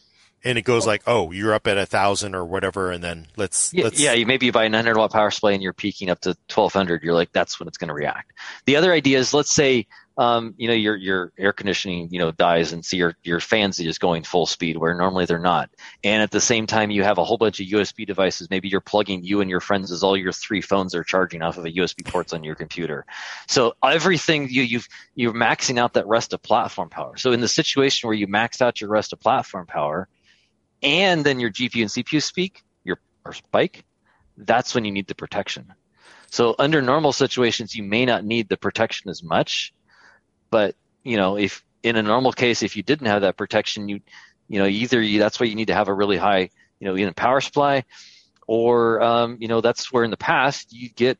And it goes like, oh, you're up at a thousand or whatever, and then let's yeah, let's yeah. You maybe buy a nine hundred watt power supply and you're peaking up to twelve hundred. You're like, that's when it's going to react. The other idea is, let's say, um, you know, your your air conditioning, you know, dies, and so your your fans are just going full speed where normally they're not. And at the same time, you have a whole bunch of U S B devices. Maybe you're plugging you and your friends as all your three phones are charging off of a U S B ports on your computer. So everything you you've you're maxing out that rest of platform power. So in the situation where you maxed out your rest of platform power, and then your G P U and C P U speak, your or spike, that's when you need the protection. So under normal situations, you may not need the protection as much, but you know, if in a normal case, if you didn't have that protection, you you know either you, that's why you need to have a really high you know even power supply, or um, you know that's where in the past you get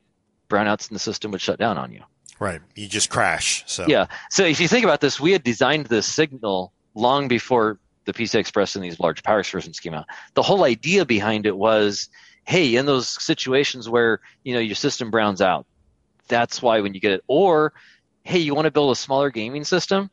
brownouts in the system would shut down on you. Right, you just crash. So yeah, so if you think about this, we had designed this signal long before the P C I Express and these large power systems came out. The whole idea behind it was, hey, in those situations where, you know, your system browns out, that's why when you get it. Or, hey, you want to build a smaller gaming system,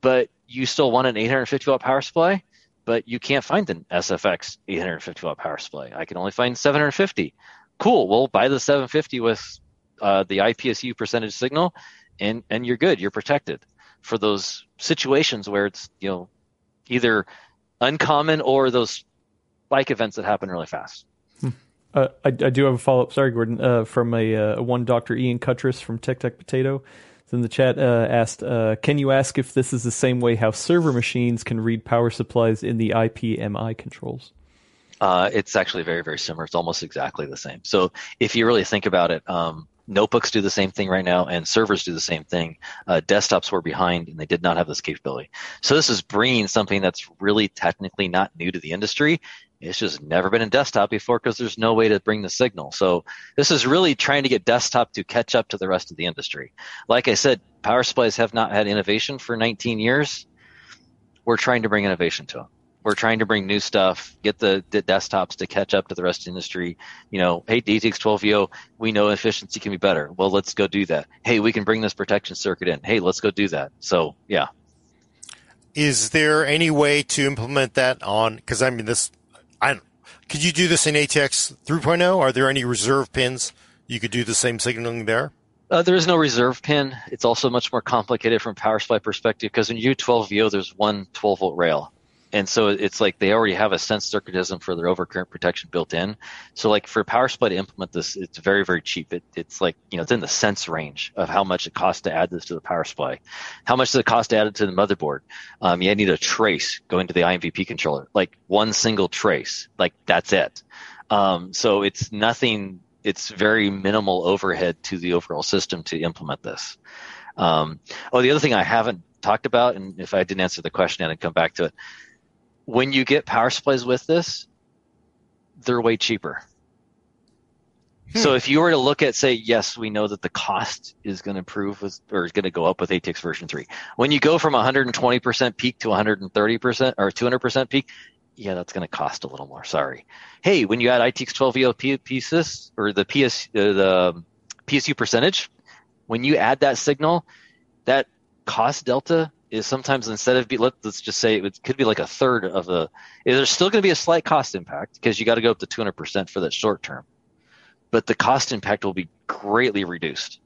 but you still want an eight hundred fifty watt power supply, but you can't find an S F X eight hundred fifty watt power supply. I can only find seven hundred fifty. Cool. Well, buy the seven fifty with uh, the I P S U percentage signal, and, and you're good. You're protected for those situations where it's, you know, either uncommon or those spike events that happen really fast. Hmm. Uh, I, I do have a follow-up. Sorry, Gordon. Uh, from a uh, one Doctor Ian Cuttress from Tech Tech Potato in the chat uh, asked, uh, can you ask if this is the same way how server machines can read power supplies in the I P M I controls? Uh, it's actually very, very similar. It's almost exactly the same. So if you really think about it, um, notebooks do the same thing right now, and servers do the same thing. Uh, desktops were behind, and they did not have this capability. So this is bringing something that's really technically not new to the industry. It's just never been in desktop before because there's no way to bring the signal. So this is really trying to get desktop to catch up to the rest of the industry. Like I said, power supplies have not had innovation for nineteen years. We're trying to bring innovation to them. We're trying to bring new stuff, get the, the desktops to catch up to the rest of the industry. You know, hey, A T X twelve V O, we know efficiency can be better. Well, let's go do that. Hey, we can bring this protection circuit in. Hey, let's go do that. So, yeah. Is there any way to implement that on, because I mean, this, I don't, could you do this in A T X three point oh? Are there any reserve pins you could do the same signaling there? Uh, there is no reserve pin. It's also much more complicated from a power supply perspective because when you do twelve V O, there's one twelve volt rail. And so it's like they already have a sense circuitism for their overcurrent protection built in. So like for PowerSupply to implement this, it's very, very cheap. It, it's like, you know, it's in the cents range of how much it costs to add this to the PowerSupply. How much does it cost to add it to the motherboard? Um, you need a trace going to the I M V P controller, like one single trace, like that's it. Um, so it's nothing, it's very minimal overhead to the overall system to implement this. Um, oh, the other thing I haven't talked about, and if I didn't answer the question, I'd come back to it. When you get power supplies with this, they're way cheaper. Hmm. So if you were to look at, say, yes, we know that the cost is going to improve with, or is going to go up with A T X version three. When you go from one hundred twenty percent peak to one hundred thirty percent or two hundred percent peak, yeah, that's going to cost a little more. Sorry. Hey, when you add I T X twelve V O pieces or the P S, uh, the P S U percentage, when you add that signal, that cost delta is sometimes instead of, be, let, let's just say it could be like a third of the, there's still going to be a slight cost impact because you got to go up to two hundred percent for that short term. But the cost impact will be greatly reduced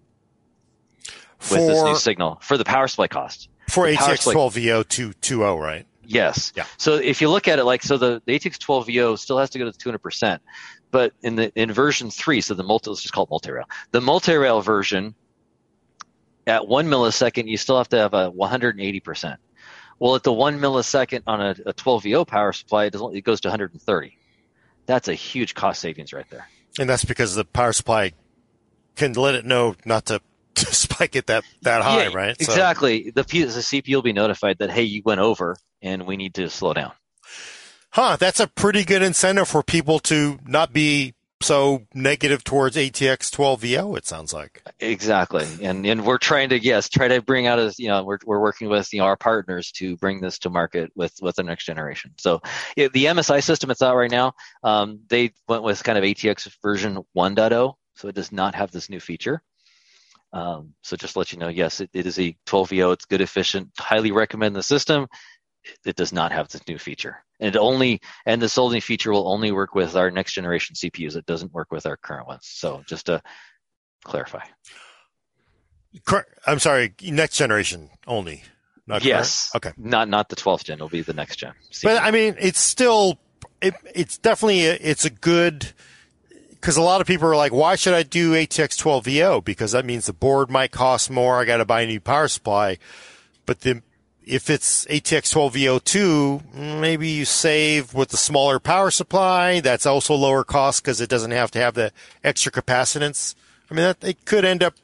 for, with this new signal for the power supply cost. For the A T X twelve V O two point oh, right? Yes. Yeah. So if you look at it like, so the, the A T X twelve V O still has to go to the two hundred percent. But in the in version three, so the multi, let's just call it multi-rail. The multi-rail version, at one millisecond, you still have to have a one hundred eighty percent. Well, at the one millisecond on a, a twelve V O power supply, it, doesn't, it goes to one hundred thirty. That's a huge cost savings right there. And that's because the power supply can let it know not to, to spike it that, that high, yeah, right? Exactly. So. The, P, the C P U will be notified that, hey, you went over and we need to slow down. Huh, that's a pretty good incentive for people to not be so negative towards A T X twelve V O, it sounds like. Exactly. And and we're trying to, yes, try to bring out, as you know, we're we're working with, you know, our partners to bring this to market with, with the next generation. So yeah, the M S I system that's out right now, um, they went with kind of A T X version one point oh, so it does not have this new feature. Um, so just to let you know, yes, it, it is a twelve V O. It's good, efficient, highly recommend the system. It, it does not have this new feature. And it only, and this only feature will only work with our next generation C P Us. It doesn't work with our current ones. So just to clarify. I'm sorry, next generation only. Not yes. Current? Okay. Not not the twelfth gen. It'll be the next gen. C P U. But I mean, it's still, it, it's definitely, a, it's a good, because a lot of people are like, why should I do A T X twelve V O? Because that means the board might cost more. I got to buy a new power supply. But the If it's A T X twelve V O two, maybe you save with the smaller power supply. That's also lower cost because it doesn't have to have the extra capacitance. I mean, that, it could end up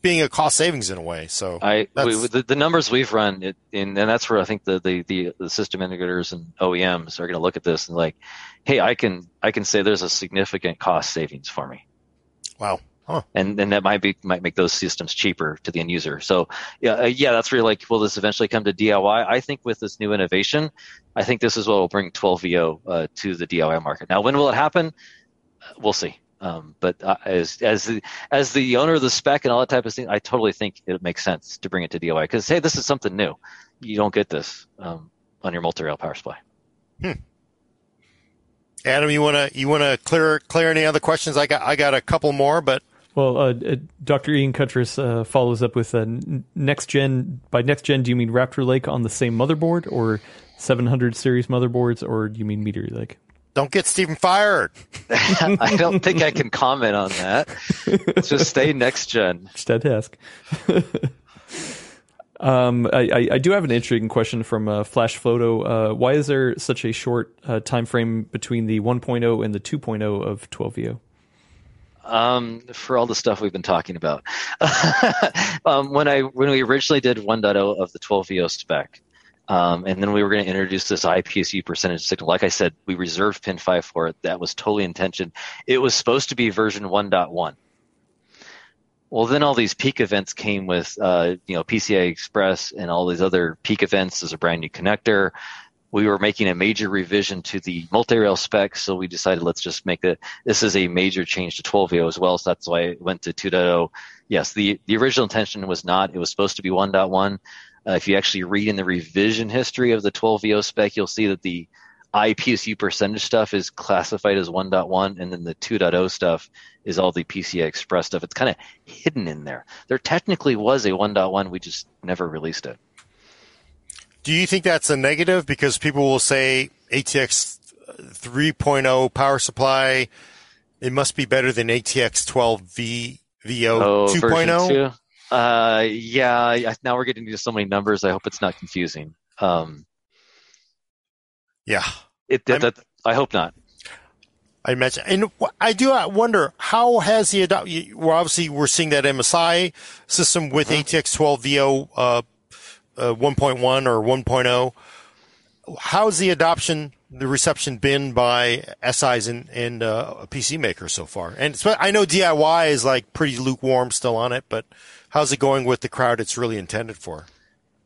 being a cost savings in a way. So I, we, the, the numbers we've run, it, and, and that's where I think the, the, the, the system integrators and O E Ms are going to look at this and like, hey, I can I can say there's a significant cost savings for me. Wow. Huh. And and that might be might make those systems cheaper to the end user. So yeah, yeah, that's where you're like, will this eventually come to D I Y? I think with this new innovation, I think this is what will bring twelve V O uh, to the D I Y market. Now, when will it happen? We'll see. Um, but uh, as as the as the owner of the spec and all that type of thing, I totally think it makes sense to bring it to D I Y because hey, this is something new. You don't get this um, on your multi-rail power supply. Hmm. Adam, you wanna you wanna clear clear any other questions? I got I got a couple more, but. Well, uh, Doctor Ian Cuttress uh, follows up with uh, next gen. By next gen, do you mean Raptor Lake on the same motherboard, or seven hundred series motherboards, or do you mean Meteor Lake? Don't get Stephen fired. I don't think I can comment on that. Just stay next gen. Dead task. um, I, I do have an interesting question from uh, Flash Photo. Uh, why is there such a short uh, time frame between the one point oh and the two point oh of twelve V O? Um, for all the stuff we've been talking about, um, when I when we originally did one point oh of the twelve V O spec, um, and then we were going to introduce this I P S U percentage signal. Like I said, we reserved pin five for it. That was totally intention. It was supposed to be version one point one. Well, then all these peak events came with uh, you know P C I Express and all these other peak events. There's a brand new connector. We were making a major revision to the multi-rail spec, so we decided let's just make it. This is a major change to twelve V O as well, so that's why it went to two point oh. Yes, the, the original intention was not. It was supposed to be one point one. Uh, if you actually read in the revision history of the twelve V O spec, you'll see that the I P S U percentage stuff is classified as one point one, and then the two point oh stuff is all the P C I Express stuff. It's kind of hidden in there. There technically was a one point one. We just never released it. Do you think that's a negative? Because people will say A T X three point oh power supply, it must be better than A T X twelve V O two point oh. Uh, yeah, now we're getting into so many numbers. I hope it's not confusing. Um, yeah. It, that, that, I hope not. I imagine. And I do wonder, how has the adoption? Well, obviously, we're seeing that M S I system with uh-huh. A T X twelve V O uh, uh, one point one or one point oh. How's the adoption, the reception been by S Is and, and uh, P C makers so far? And it's, I know D I Y is like pretty lukewarm still on it, but how's it going with the crowd it's really intended for?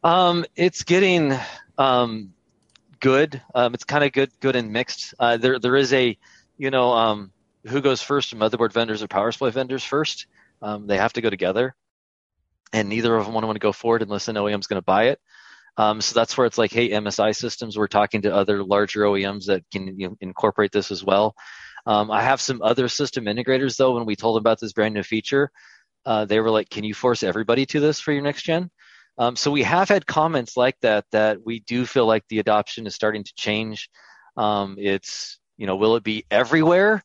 Um, it's getting um, good. Um, it's kind of good, good and mixed. Uh, there, there is a, you know, um, who goes first, motherboard vendors or power supply vendors first. Um, they have to go together, and neither of them want to go forward unless an O E M is going to buy it. Um, so that's where it's like, hey, M S I systems, we're talking to other larger O E Ms that can, you know, incorporate this as well. Um, I have some other system integrators, though, when we told them about this brand new feature. Uh, they were like, can you force everybody to this for your next gen? Um, so we have had comments like that, that we do feel like the adoption is starting to change. Um, it's, you know, will it be everywhere?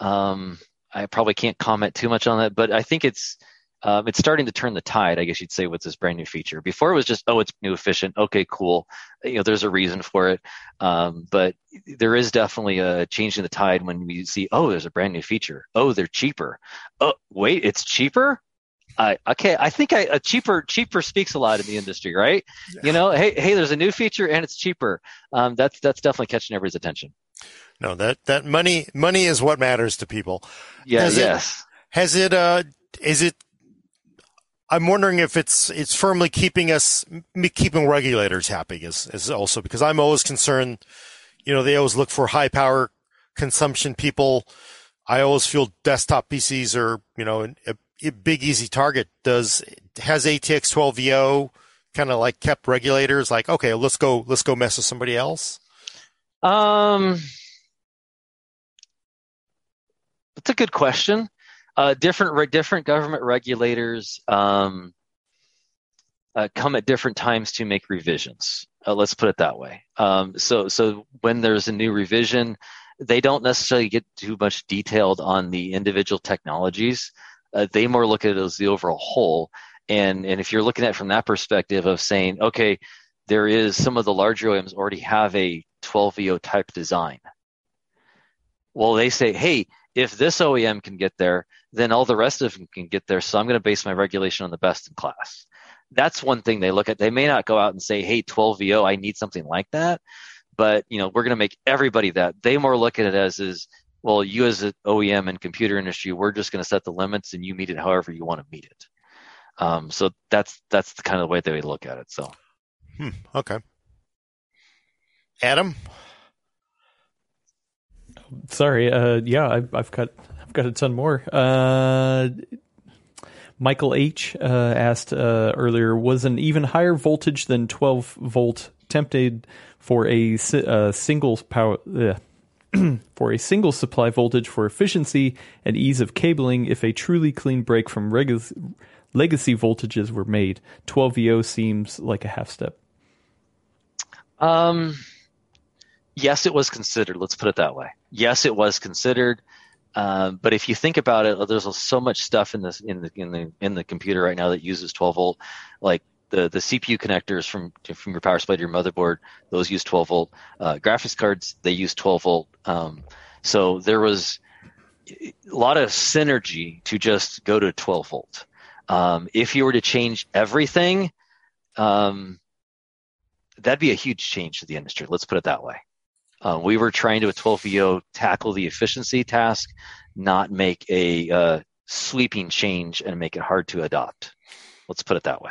Um, I probably can't comment too much on that, but I think it's, um, it's starting to turn the tide, I guess you'd say, with this brand new feature. Before it was just, oh, it's new, efficient. Okay, cool. You know, there's a reason for it. Um, but there is definitely a change in the tide when we see, oh, there's a brand new feature. Oh, they're cheaper. Oh, wait, it's cheaper? I, okay, I think I, a cheaper cheaper speaks a lot in the industry, right? Yeah. You know, hey, hey, there's a new feature and it's cheaper. Um, that's that's definitely catching everybody's attention. No, that that money money is what matters to people. Yeah, has yes. It, has it? Uh, is it? I'm wondering if it's it's firmly keeping us keeping regulators happy is is also, because I'm always concerned. You know, they always look for high power consumption people. I always feel desktop P Cs are, you know, an, a, a big easy target. Does has A T X twelve V O kind of like kept regulators like, okay, let's go let's go mess with somebody else? Um, that's a good question. Uh, different different government regulators um, uh, come at different times to make revisions. Uh, let's put it that way. Um, so so when there's a new revision, they don't necessarily get too much detailed on the individual technologies. Uh, they more look at it as the overall whole. And and if you're looking at it from that perspective of saying, okay, there is some of the larger O E Ms already have a twelve V O type design. Well, they say, hey, if this O E M can get there, then all the rest of them can get there. So I'm going to base my regulation on the best in class. That's one thing they look at. They may not go out and say, hey, twelve V O, I need something like that. But, you know, we're going to make everybody that. They more look at it as is, well, you as an O E M and computer industry, we're just going to set the limits and you meet it however you want to meet it. Um, so that's that's the kind of the way they look at it. So, hmm, okay. Adam? Sorry, uh, yeah, I've, I've got I've got a ton more. Uh, Michael H uh, asked uh, earlier, was an even higher voltage than twelve volt tempted for a uh, single power uh, for a single supply voltage for efficiency and ease of cabling if a truly clean break from regu- legacy voltages were made? twelve V O seems like a half step. Um. Yes, it was considered. Let's put it that way. Yes, it was considered. Uh, but if you think about it, there's so much stuff in this in the in the in the computer right now that uses twelve volt, like the the C P U connectors from from your power supply to your motherboard. Those use twelve volt. Uh, graphics cards, they use twelve volt. Um, so there was a lot of synergy to just go to twelve volt. Um, if you were to change everything, um, that'd be a huge change to the industry. Let's put it that way. Uh, we were trying to, with twelve V O, tackle the efficiency task, not make a uh, sweeping change and make it hard to adopt. Let's put it that way.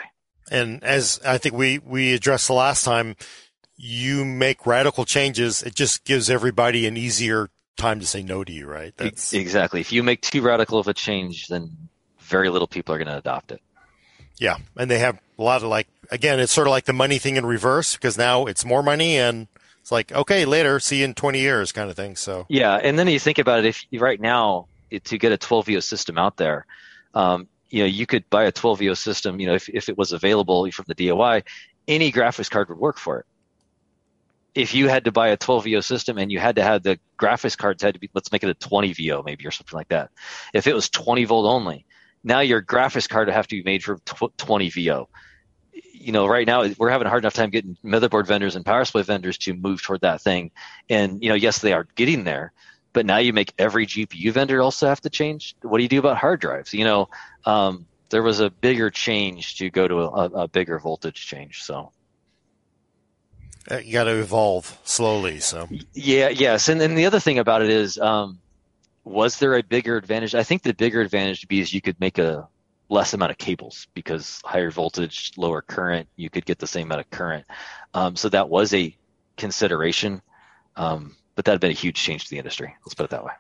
And as I think we, we addressed the last time, you make radical changes. It just gives everybody an easier time to say no to you, right? That's... Exactly. If you make too radical of a change, then very little people are going to adopt it. Yeah. And they have a lot of like, again, it's sort of like the money thing in reverse, because now it's more money and it's like, okay, later, see you in twenty years kind of thing. So yeah, and then you think about it, if right now it, to get a twelve V O system out there, um, you know, you could buy a twelve V O system, you know, if, if it was available from the D O I, any graphics card would work for it. If you had to buy a twelve V O system and you had to have the graphics cards had to be, let's make it a twenty V O maybe or something like that. If it was twenty volt only, now your graphics card would have to be made for twenty V O. You know, right now we're having a hard enough time getting motherboard vendors and power supply vendors to move toward that thing. And, you know, yes, they are getting there, but now you make every G P U vendor also have to change. What do you do about hard drives? You know, um, there was a bigger change to go to a, a bigger voltage change. So. You got to evolve slowly. So yeah, yes, and then the other thing about it is, um, was there a bigger advantage? I think the bigger advantage would be is you could make a less amount of cables because higher voltage, lower current, you could get the same amount of current. Um, so that was a consideration, um, but that had been a huge change to the industry. Let's put it that way.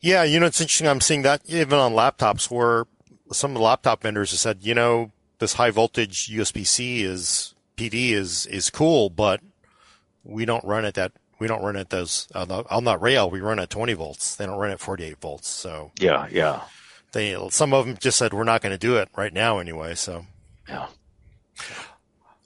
Yeah, you know, it's interesting. I'm seeing that even on laptops where some of the laptop vendors have said, you know, this high voltage U S B C is. P D is is cool, but we don't run at that. We don't run at those on the, on that rail. We run at twenty volts. They don't run at forty-eight volts. So yeah, yeah. They some of them just said we're not going to do it right now anyway. So yeah.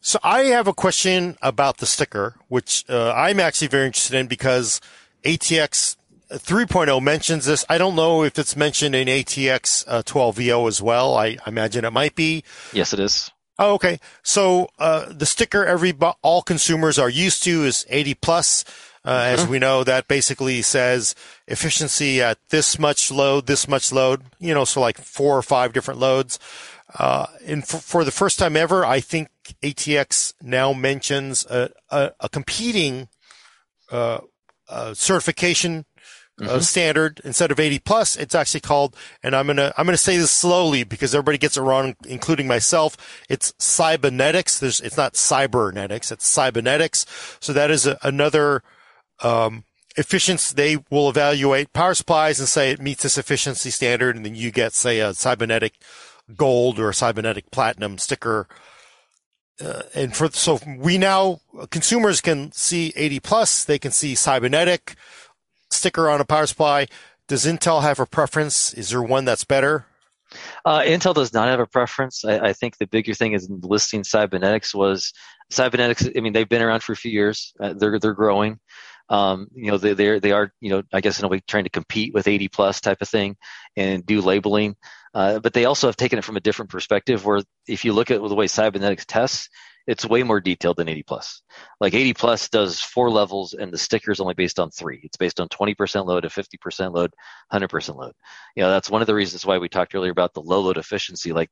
So I have a question about the sticker, which uh, I'm actually very interested in because A T X three point oh mentions this. I don't know if it's mentioned in A T X twelve V O as well. I, I imagine it might be. Yes, it is. Oh, okay. So uh, the sticker every all consumers are used to is eighty plus. Uh, mm-hmm. As we know, that basically says efficiency at this much load, this much load. You know, so like four or five different loads. Uh, and for, for the first time ever, I think A T X now mentions a, a, a competing uh, uh, certification. Mm-hmm. Uh, standard instead of eighty plus, it's actually called, and I'm gonna I'm gonna say this slowly because everybody gets it wrong, including myself. It's Cybenetics. There's it's not cybernetics. It's Cybenetics. So that is a, another um, efficiency. They will evaluate power supplies and say it meets this efficiency standard, and then you get say a cybernetic gold or a cybernetic platinum sticker. Uh, and for so we now consumers can see eighty plus. They can see cybernetic. Sticker on a power supply. Does Intel have a preference? Is there one that's better? Uh, Intel does not have a preference. I, I think the bigger thing is listing Cybenetics was Cybenetics. I mean, they've been around for a few years. Uh, they're they're growing. Um, you know, they they they are. You know, I guess in a way trying to compete with eighty plus type of thing and do labeling. Uh, but they also have taken it from a different perspective. Where if you look at the way Cybenetics tests. It's way more detailed than eighty plus. Like eighty plus does four levels, and the sticker is only based on three. It's based on twenty percent load, a fifty percent load, one hundred percent load. You know, that's one of the reasons why we talked earlier about the low load efficiency. Like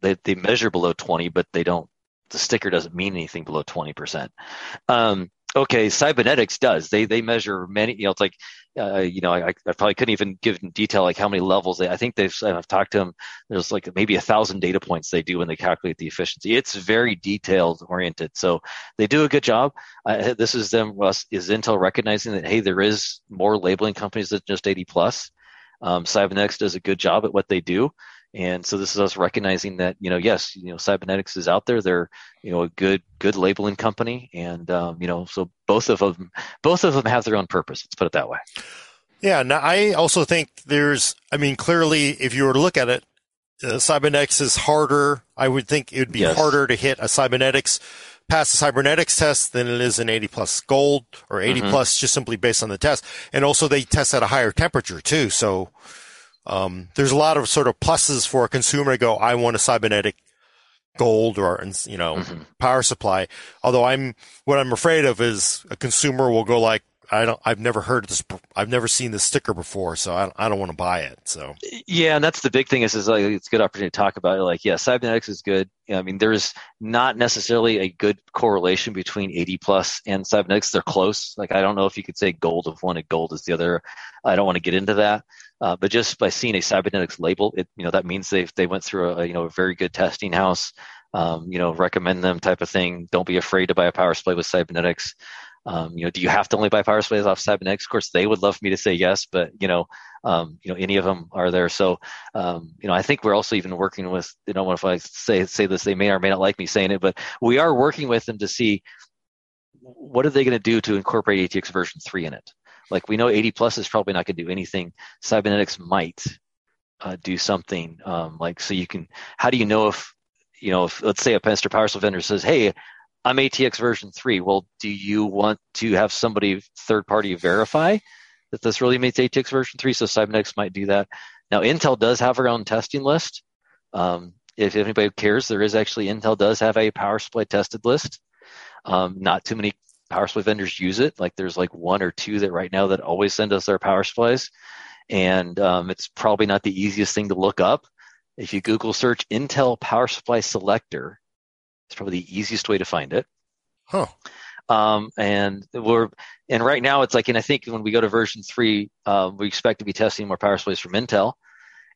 they, they measure below twenty, but they don't. The sticker doesn't mean anything below twenty percent. Um, okay, Cybenetics does. They they measure many. You know, it's like uh, you know, I, I probably couldn't even give in detail like how many levels. They, I think they've I've talked to them. There's like maybe a thousand data points they do when they calculate the efficiency. It's very detailed oriented. So they do a good job. Uh, this is them. Us is Intel recognizing that hey, there is more labeling companies than just eighty plus. Um, Cybenetics does a good job at what they do. And so this is us recognizing that, you know, yes, you know, Cybenetics is out there. They're, you know, a good, good labeling company. And, um, you know, so both of them, both of them have their own purpose. Let's put it that way. Yeah. Now, I also think there's, I mean, clearly, if you were to look at it, uh, Cybenetics is harder. I would think it would be yes. harder to hit a Cybenetics, pass a Cybenetics test than it is an eighty plus gold or eighty mm-hmm. plus just simply based on the test. And also they test at a higher temperature too. So. Um, there's a lot of sort of pluses for a consumer to go, I want a cybernetic gold or, you know, mm-hmm. power supply. Although I'm, what I'm afraid of is a consumer will go like, I don't, I've never heard of this. I've never seen this sticker before. So I don't, I don't want to buy it. So. Yeah. And that's the big thing is, is like, it's a good opportunity to talk about it. Like, yeah, Cybenetics is good. I mean, there's not necessarily a good correlation between eighty plus and Cybenetics. They're close. Like, I don't know if you could say gold of one and gold is the other. I don't want to get into that. Uh, but just by seeing a Cybenetics label, it, you know, that means they've, they went through a, you know, a very good testing house, um, you know, recommend them type of thing. Don't be afraid to buy a power supply with Cybenetics. Um, you know, do you have to only buy power supplies off Cybenetics? Of course, they would love me to say yes, but you know, um, you know, any of them are there. So, um, you know, I think we're also even working with. You know, if I say say this, they may or may not like me saying it, but we are working with them to see what are they going to do to incorporate A T X version three in it. Like we know eighty plus is probably not going to do anything. Cybenetics might uh, do something um, like so. You can. How do you know if you know, if, let's say a Penster parcel vendor says, hey, I'm A T X version three. Well, do you want to have somebody third party verify that this really meets A T X version three? So Cybenetics might do that. Now, Intel does have her own testing list. Um, if anybody cares, there is actually, Intel does have a power supply tested list. Um, not too many power supply vendors use it. Like there's like one or two that right now that always send us their power supplies. And um, it's probably not the easiest thing to look up. If you Google search Intel power supply selector, it's probably the easiest way to find it. Huh. Um, and we're, and right now it's like, and I think when we go to version three, uh, we expect to be testing more power supplies from Intel,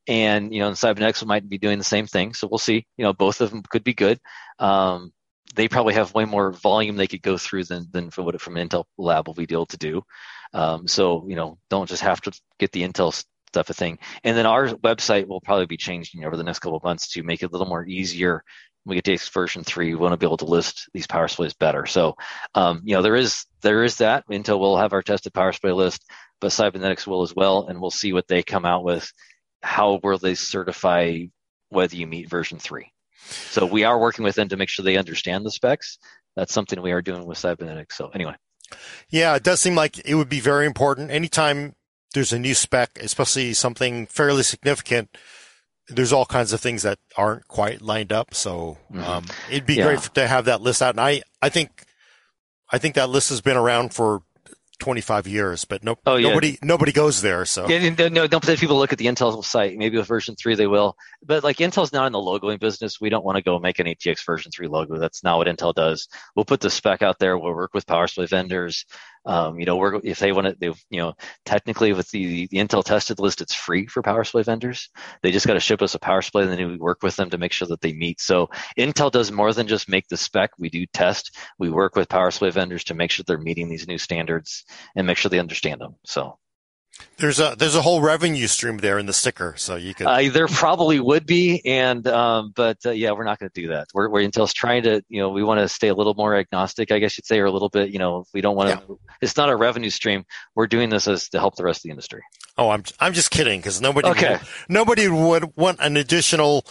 and, you know, and Cybenetics might be doing the same thing. So we'll see, you know, both of them could be good. Um, they probably have way more volume they could go through than, than from what from Intel lab will be able to do. Um, so, you know, don't just have to get the Intel stuff a thing. And then our website will probably be changing over the next couple of months to make it a little more easier. When we get to version three, we want to be able to list these power supplies better. So, um, you know, there is there is that. Intel will have our tested power supply list, but Cybenetics will as well, and we'll see what they come out with. How will they certify whether you meet version three? So we are working with them to make sure they understand the specs. That's something we are doing with Cybenetics. So anyway. Yeah, it does seem like it would be very important. Anytime there's a new spec, especially something fairly significant, there's all kinds of things that aren't quite lined up. So mm-hmm. um, it'd be yeah. great to have that list out. And I, I think I think that list has been around for twenty-five years, but no, oh, yeah. nobody nobody goes there. So yeah, no, don't let people look at the Intel site. Maybe with version three they will. But like Intel's not in the logoing business. We don't want to go make an A T X version three logo. That's not what Intel does. We'll put the spec out there. We'll work with power supply vendors. Um, you know, we're, if they want to, they, you know, technically with the, the Intel tested list, it's free for power supply vendors. They just got to ship us a power supply, and then we work with them to make sure that they meet. So Intel does more than just make the spec. We do test. We work with power supply vendors to make sure they're meeting these new standards and make sure they understand them. So there's a there's a whole revenue stream there in the sticker. So you could uh, there probably would be, and um, but uh, yeah, we're not going to do that. We're, we're Intel's trying to, you know, we want to stay a little more agnostic, I guess you'd say, or a little bit, you know, we don't want to. Yeah. It's not a revenue stream. We're doing this as to help the rest of the industry. Oh, I'm I'm just kidding, because nobody okay. would, nobody would want an additional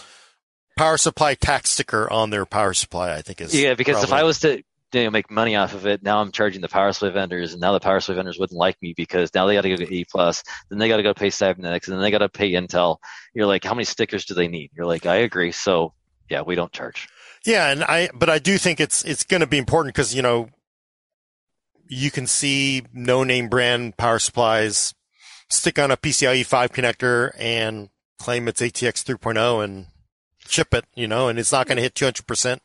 power supply tax sticker on their power supply. I think is yeah, because probably... if I was to. You know, make money off of it. Now I'm charging the power supply vendors, and now the power supply vendors wouldn't like me because now they got to go to E plus, then they got to go pay Cybernetics, and then they got to pay Intel. You're like, how many stickers do they need? You're like, I agree. So yeah, we don't charge. Yeah, and I, but I do think it's it's going to be important because you know, you can see no name brand power supplies stick on a P C I E five connector and claim it's A T X three point oh and ship it, you know, and it's not going to hit two hundred percent.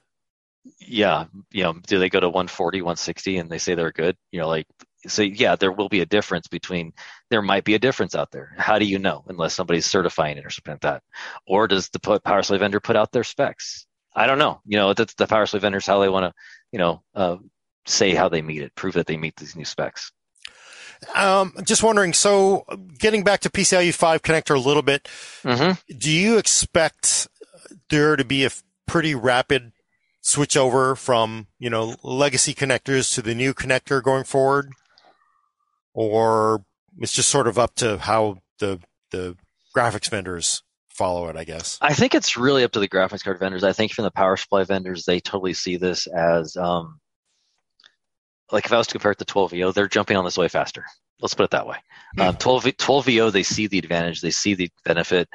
Yeah, you know, do they go to one forty, one sixty, and they say they're good? You know, like, so yeah, there will be a difference between, there might be a difference out there. How do you know unless somebody's certifying it or something like that? Or does the power supply vendor put out their specs? I don't know. You know, that's the power supply vendors, how they want to, you know, uh, say how they meet it, prove that they meet these new specs. Um, just wondering, so getting back to P C I E five connector a little bit, mm-hmm. do you expect there to be a pretty rapid switch over from, you know, legacy connectors to the new connector going forward, or it's just sort of up to how the the graphics vendors follow it, I guess? I think it's really up to the graphics card vendors. I think from the power supply vendors, they totally see this as, um, like if I was to compare it to twelve V O, they're jumping on this way faster. Let's put it that way. Yeah. Uh, twelve V O, they see the advantage, they see the benefit,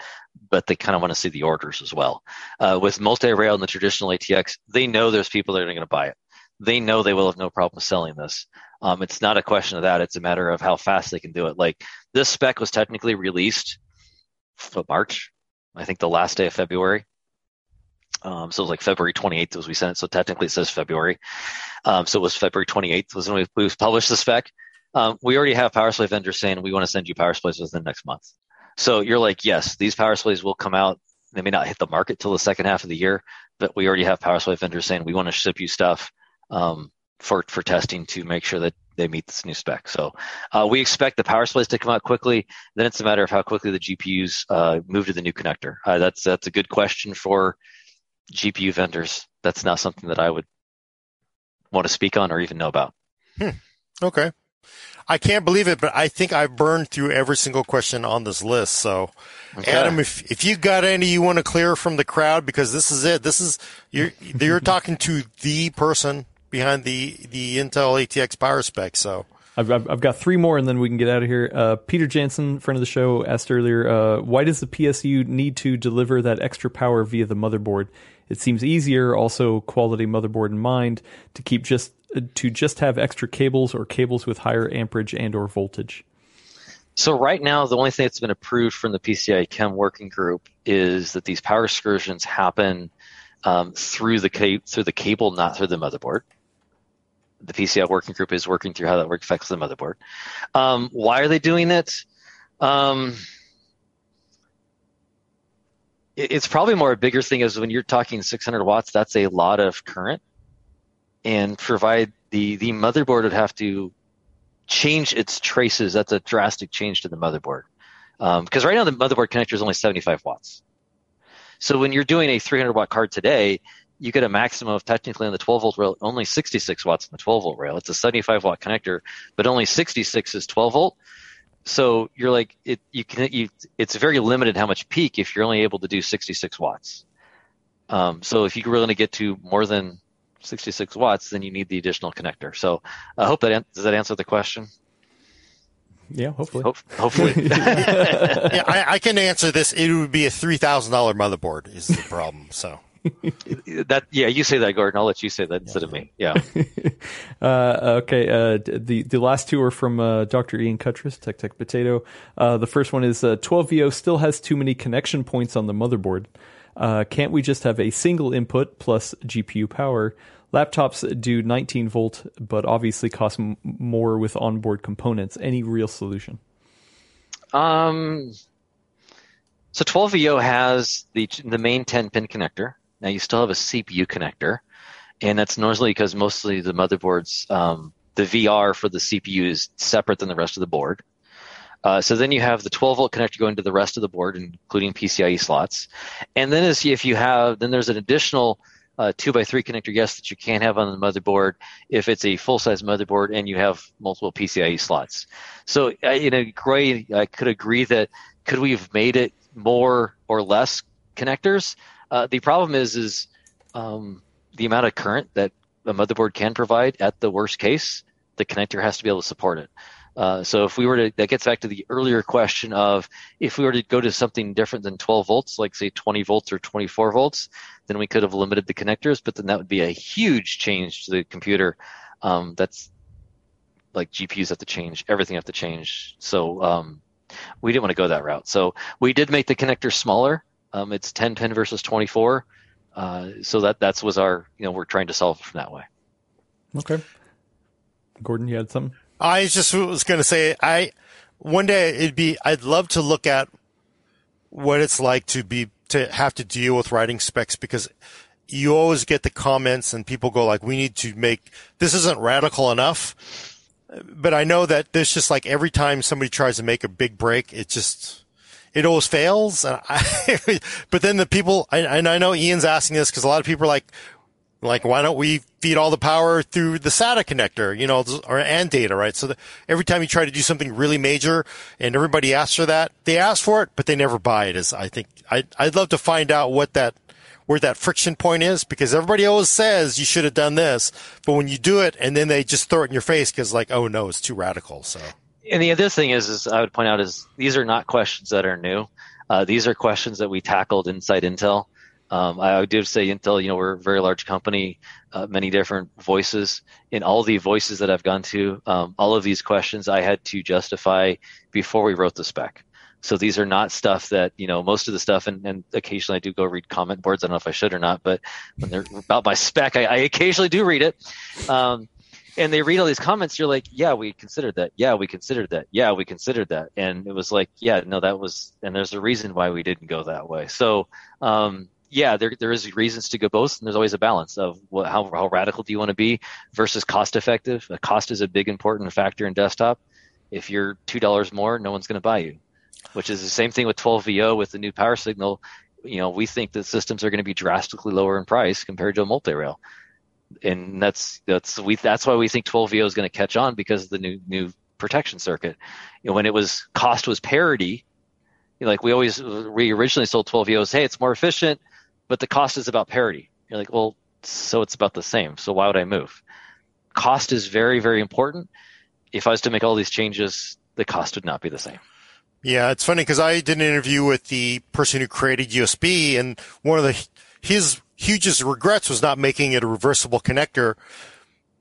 but they kind of want to see the orders as well. Uh, with multi-rail and the traditional A T X, they know there's people that are going to buy it. They know they will have no problem selling this. Um, it's not a question of that. It's a matter of how fast they can do it. Like this spec was technically released for March, I think the last day of February. Um, so it was like February twenty-eighth was we sent it. So technically it says February. Um, so it was February twenty-eighth was when we, we published the spec. Um, we already have power supply vendors saying we want to send you power supplies within the next month. So you're like, yes, these power supplies will come out. They may not hit the market till the second half of the year, but we already have power supply vendors saying we want to ship you stuff um, for for testing to make sure that they meet this new spec. So uh, we expect the power supplies to come out quickly. Then it's a matter of how quickly the G P Us uh, move to the new connector. Uh, that's that's a good question for G P U vendors. That's not something that I would want to speak on or even know about. Hmm. Okay. I can't believe it, but I think I burned through every single question on this list. So, okay. Adam, if if you got any you want to clear from the crowd, because this is it. This is you're you're talking to the person behind the the Intel A T X power spec. So. I've, I've got three more, and then we can get out of here. Uh, Peter Jansen, friend of the show, asked earlier, uh, why does the P S U need to deliver that extra power via the motherboard? It seems easier, also quality motherboard in mind, to keep just uh, to just have extra cables or cables with higher amperage and or voltage. So right now, the only thing that's been approved from the P C I Chem Working Group is that these power excursions happen um, through the ca- through the cable, not through the motherboard. The P C I working group is working through how that work affects the motherboard. Um, why are they doing it? Um, it? It's probably more a bigger thing is when you're talking six hundred watts, that's a lot of current. And provide the, the motherboard would have to change its traces. That's a drastic change to the motherboard. Because um, right now the motherboard connector is only seventy-five watts. So when you're doing a three hundred watt card today, you get a maximum of technically on the twelve volt rail, only sixty-six watts on the twelve volt rail. It's a seventy-five watt connector, but only sixty-six is twelve volt. So you're like, it, you can, you, it's very limited how much peak if you're only able to do sixty-six watts. Um, so if you really want to get to more than sixty-six watts, then you need the additional connector. So I hope that, does that answer the question? Yeah, hopefully. Ho- hopefully. yeah, I, I can answer this. It would be a three thousand dollars motherboard is the problem. So. that yeah you say that Gordon, I'll let you say that instead of me. yeah uh okay uh the the last two are from uh Doctor Ian Cuttress, Tech Tech Potato. Uh the first one is uh twelve V O still has too many connection points on the motherboard. Uh can't we just have a single input plus G P U power? Laptops do nineteen volt but obviously cost m- more with onboard components. Any real solution? um so twelve V O has the the main ten pin connector. Now, you still have a C P U connector, and that's normally because mostly the motherboards, um, the V R for the C P U is separate than the rest of the board. Uh, so then you have the twelve-volt connector going to the rest of the board, including PCIe slots. And then as if you have, then there's an additional uh, two by three connector, yes, that you can have on the motherboard if it's a full-size motherboard and you have multiple PCIe slots. So uh, in a way, I could agree that could we have made it more or less connectors? Uh, the problem is is um, the amount of current that a motherboard can provide. At the worst case, the connector has to be able to support it. Uh, so if we were to, that gets back to the earlier question of if we were to go to something different than twelve volts, like say twenty volts or twenty-four volts, then we could have limited the connectors, but then that would be a huge change to the computer. Um, that's like G P Us have to change, everything have to change. So um, we didn't want to go that route. So we did make the connector smaller. Um, it's ten pin versus twenty-four, uh, so that that's was our, you know, we're trying to solve it from that way. Okay, Gordon, you had something? I just was going to say, I one day it'd be I'd love to look at what it's like to be to have to deal with writing specs, because you always get the comments and people go like, we need to make this isn't radical enough, but I know that there's just like every time somebody tries to make a big break, it just. It always fails. And I, but then the people, and I know Ian's asking this because a lot of people are like, like, why don't we feed all the power through the SATA connector, you know, or and data, right? So the, every time you try to do something really major and everybody asks for that, they ask for it, but they never buy it. Is I think I, I'd love to find out what that, where that friction point is, because everybody always says you should have done this, but when you do it and then they just throw it in your face because like, oh no, it's too radical. So. And the other thing is, is I would point out is these are not questions that are new. Uh, these are questions that we tackled inside Intel. Um, I do say Intel, you know, we're a very large company, uh, many different voices. In all the voices that I've gone to, um, all of these questions I had to justify before we wrote the spec. So these are not stuff that, you know, most of the stuff, and, and occasionally I do go read comment boards. I don't know if I should or not, but when they're about my spec, I, I occasionally do read it. Um, And they read all these comments. You're like, yeah, we considered that. Yeah, we considered that. Yeah, we considered that. And it was like, yeah, no, that was. And there's a reason why we didn't go that way. So, um, yeah, there there is reasons to go both, and there's always a balance of what, how how radical do you want to be versus cost effective. The cost is a big important factor in desktop. If you're two dollars more, no one's going to buy you. Which is the same thing with twelve V O with the new power signal. You know, we think that systems are going to be drastically lower in price compared to a multi-rail. and that's that's we that's why we think twelve V O is going to catch on, because of the new new protection circuit. You know, when it was cost was parity, you know, like we always we originally sold twelve V O as, hey, it's more efficient, but the cost is about parity. You're like, well, so it's about the same. So why would I move? Cost is very, very important. If I was to make all these changes, the cost would not be the same. Yeah, it's funny because I did an interview with the person who created U S B, and one of the his hugest regrets was not making it a reversible connector.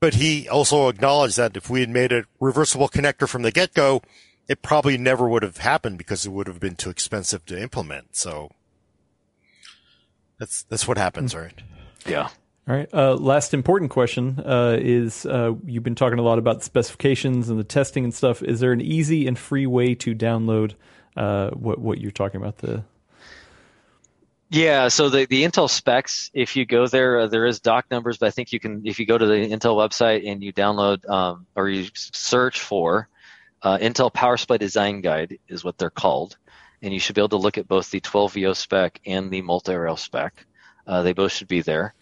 But he also acknowledged that if we had made a reversible connector from the get-go, it probably never would have happened because it would have been too expensive to implement. So that's that's what happens, mm-hmm. right? Yeah. All right. Uh, last important question uh, is uh, you've been talking a lot about specifications and the testing and stuff. Is there an easy and free way to download uh, what what you're talking about? The yeah. So the, the Intel specs, if you go there, uh, there is doc numbers, but I think you can, if you go to the Intel website and you download um, or you search for uh, Intel Power Supply Design Guide is what they're called, and you should be able to look at both the twelve V O spec and the multi-rail spec. Uh, they both should be there.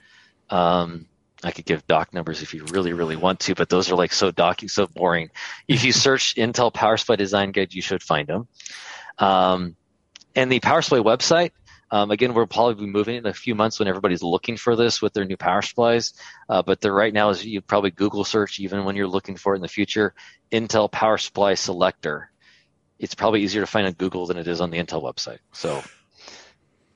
Um, I could give doc numbers if you really, really want to, but those are like so doc, so boring. If you search Intel Power Supply Design Guide, you should find them. Um, and the Power Supply website, um, again, we'll probably be moving in a few months when everybody's looking for this with their new power supplies. Uh, but there right now is you probably Google search, even when you're looking for it in the future, Intel Power Supply Selector. It's probably easier to find on Google than it is on the Intel website. So,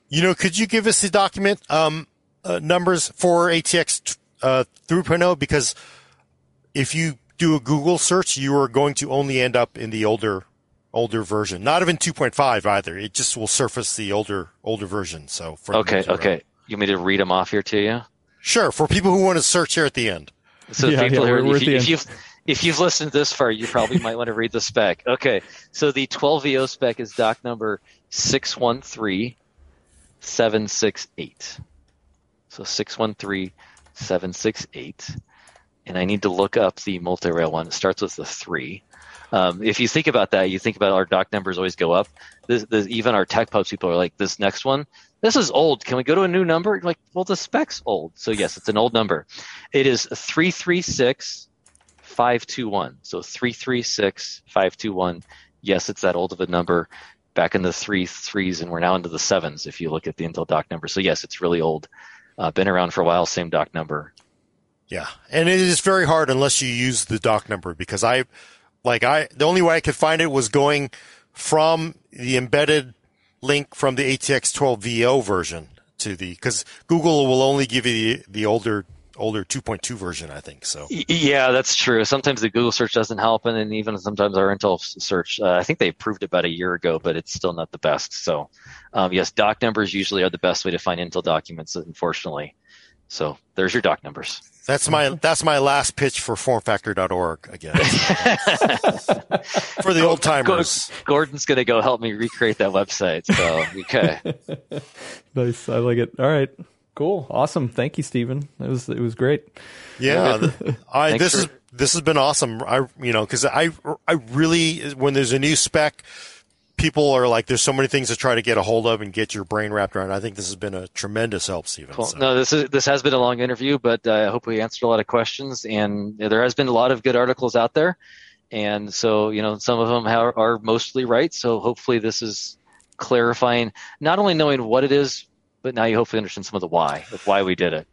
you know, could you give us the document? Um, Uh, numbers for A T X uh, three point oh, because if you do a Google search, you are going to only end up in the older older version. Not even two point five either. It just will surface the older older version. So for okay, okay. Right. You want me to read them off here to you? Sure. For people who want to search here at the end. So yeah, people yeah, who are, if, you, if you've if you've listened this far, you probably might want to read the spec. Okay. So the twelve V O spec is doc number six one three seven six eight. So six one three seven six eight, and I need to look up the multi-rail one. It starts with the three. Um, if you think about that, you think about our doc numbers always go up. This, this, even our tech pubs people are like, this next one, this is old. Can we go to a new number? You're like, well, the spec's old. So yes, it's an old number. It is three three six five two one. So three three six five two one. Yes, it's that old of a number. Back in the three threes, and we're now into the sevens if you look at the Intel doc number. So yes, it's really old. Uh, been around for a while, same doc number. Yeah, and it is very hard unless you use the doc number, because I, like I, the only way I could find it was going from the embedded link from the A T X twelve V O version to the, because Google will only give you the, the older older two point two version, I think. So yeah, that's true. Sometimes the Google search doesn't help, and then even sometimes our Intel search. Uh, I think they improved it about a year ago, but it's still not the best. So um, yes, doc numbers usually are the best way to find Intel documents, unfortunately. So there's your doc numbers. That's my that's my last pitch for formfactor dot org again. For the old timers. Gordon's going to go help me recreate that website. So okay, nice. I like it. All right. Cool. Awesome. Thank you, Stephen. It was, it was great. Yeah. I, this is, this has been awesome. I, you know, cause I, I really, when there's a new spec, people are like, there's so many things to try to get a hold of and get your brain wrapped around. I think this has been a tremendous help, Stephen. Cool. So. No, this is, this has been a long interview, but uh, I hope we answered a lot of questions, and there has been a lot of good articles out there. And so, you know, some of them are, are mostly right. So hopefully this is clarifying, not only knowing what it is, but now you hopefully understand some of the why, of why we did it.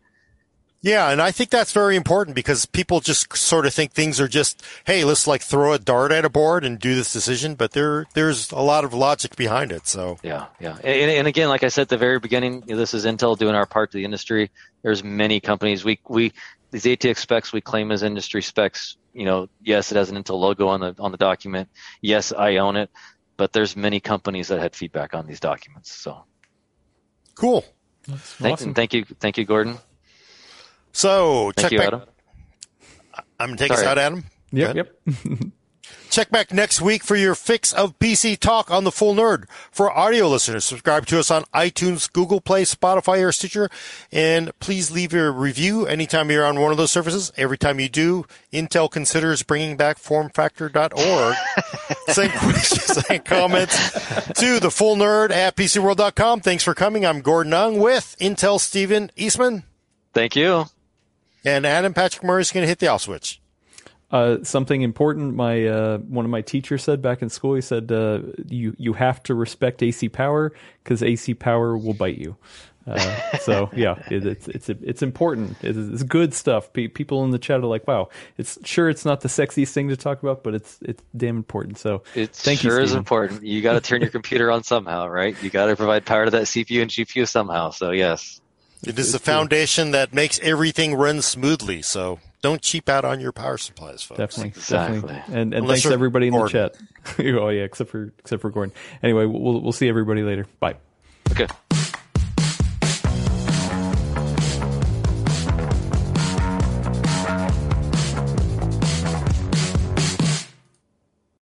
Yeah, and I think that's very important, because people just sort of think things are just, hey, let's like throw a dart at a board and do this decision, but there there's a lot of logic behind it. So yeah, yeah. And, and again, like I said at the very beginning, this is Intel doing our part to the industry. There's many companies. We we these A T X specs we claim as industry specs. You know, yes, it has an Intel logo on the on the document. Yes, I own it, but there's many companies that had feedback on these documents. So. Cool. Thank, awesome. thank you. Thank you, Gordon. So thank you, back, Adam. I'm going to take Sorry. us out, Adam. Yep, yep. Check back next week for your fix of P C talk on The Full Nerd. For audio listeners, subscribe to us on iTunes, Google Play, Spotify, or Stitcher. And please leave a review anytime you're on one of those services. Every time you do, Intel considers bringing back formfactor dot org. Send questions and comments to the full nerd at p c world dot com. Thanks for coming. I'm Gordon Ung with Intel's Stephen Eastman. Thank you. And Adam Patrick Murray is going to hit the off switch. Uh, something important. My uh, one of my teachers said back in school. He said, uh, "You you have to respect A C power because A C power will bite you." Uh, so yeah, it, it's it's it's important. It's, it's good stuff. P- people in the chat are like, "Wow, it's sure it's not the sexiest thing to talk about, but it's it's damn important." So it thank sure you, is important. You got to turn your computer on somehow, right? You got to provide power to that C P U and G P U somehow. So yes, it it's, is the foundation cool. that makes everything run smoothly. So. Don't cheap out on your power supplies, folks. Definitely, exactly. definitely. And, and thanks everybody in Gordon. the chat. Oh yeah, except for except for Gordon. Anyway, we'll we'll see everybody later. Bye. Okay.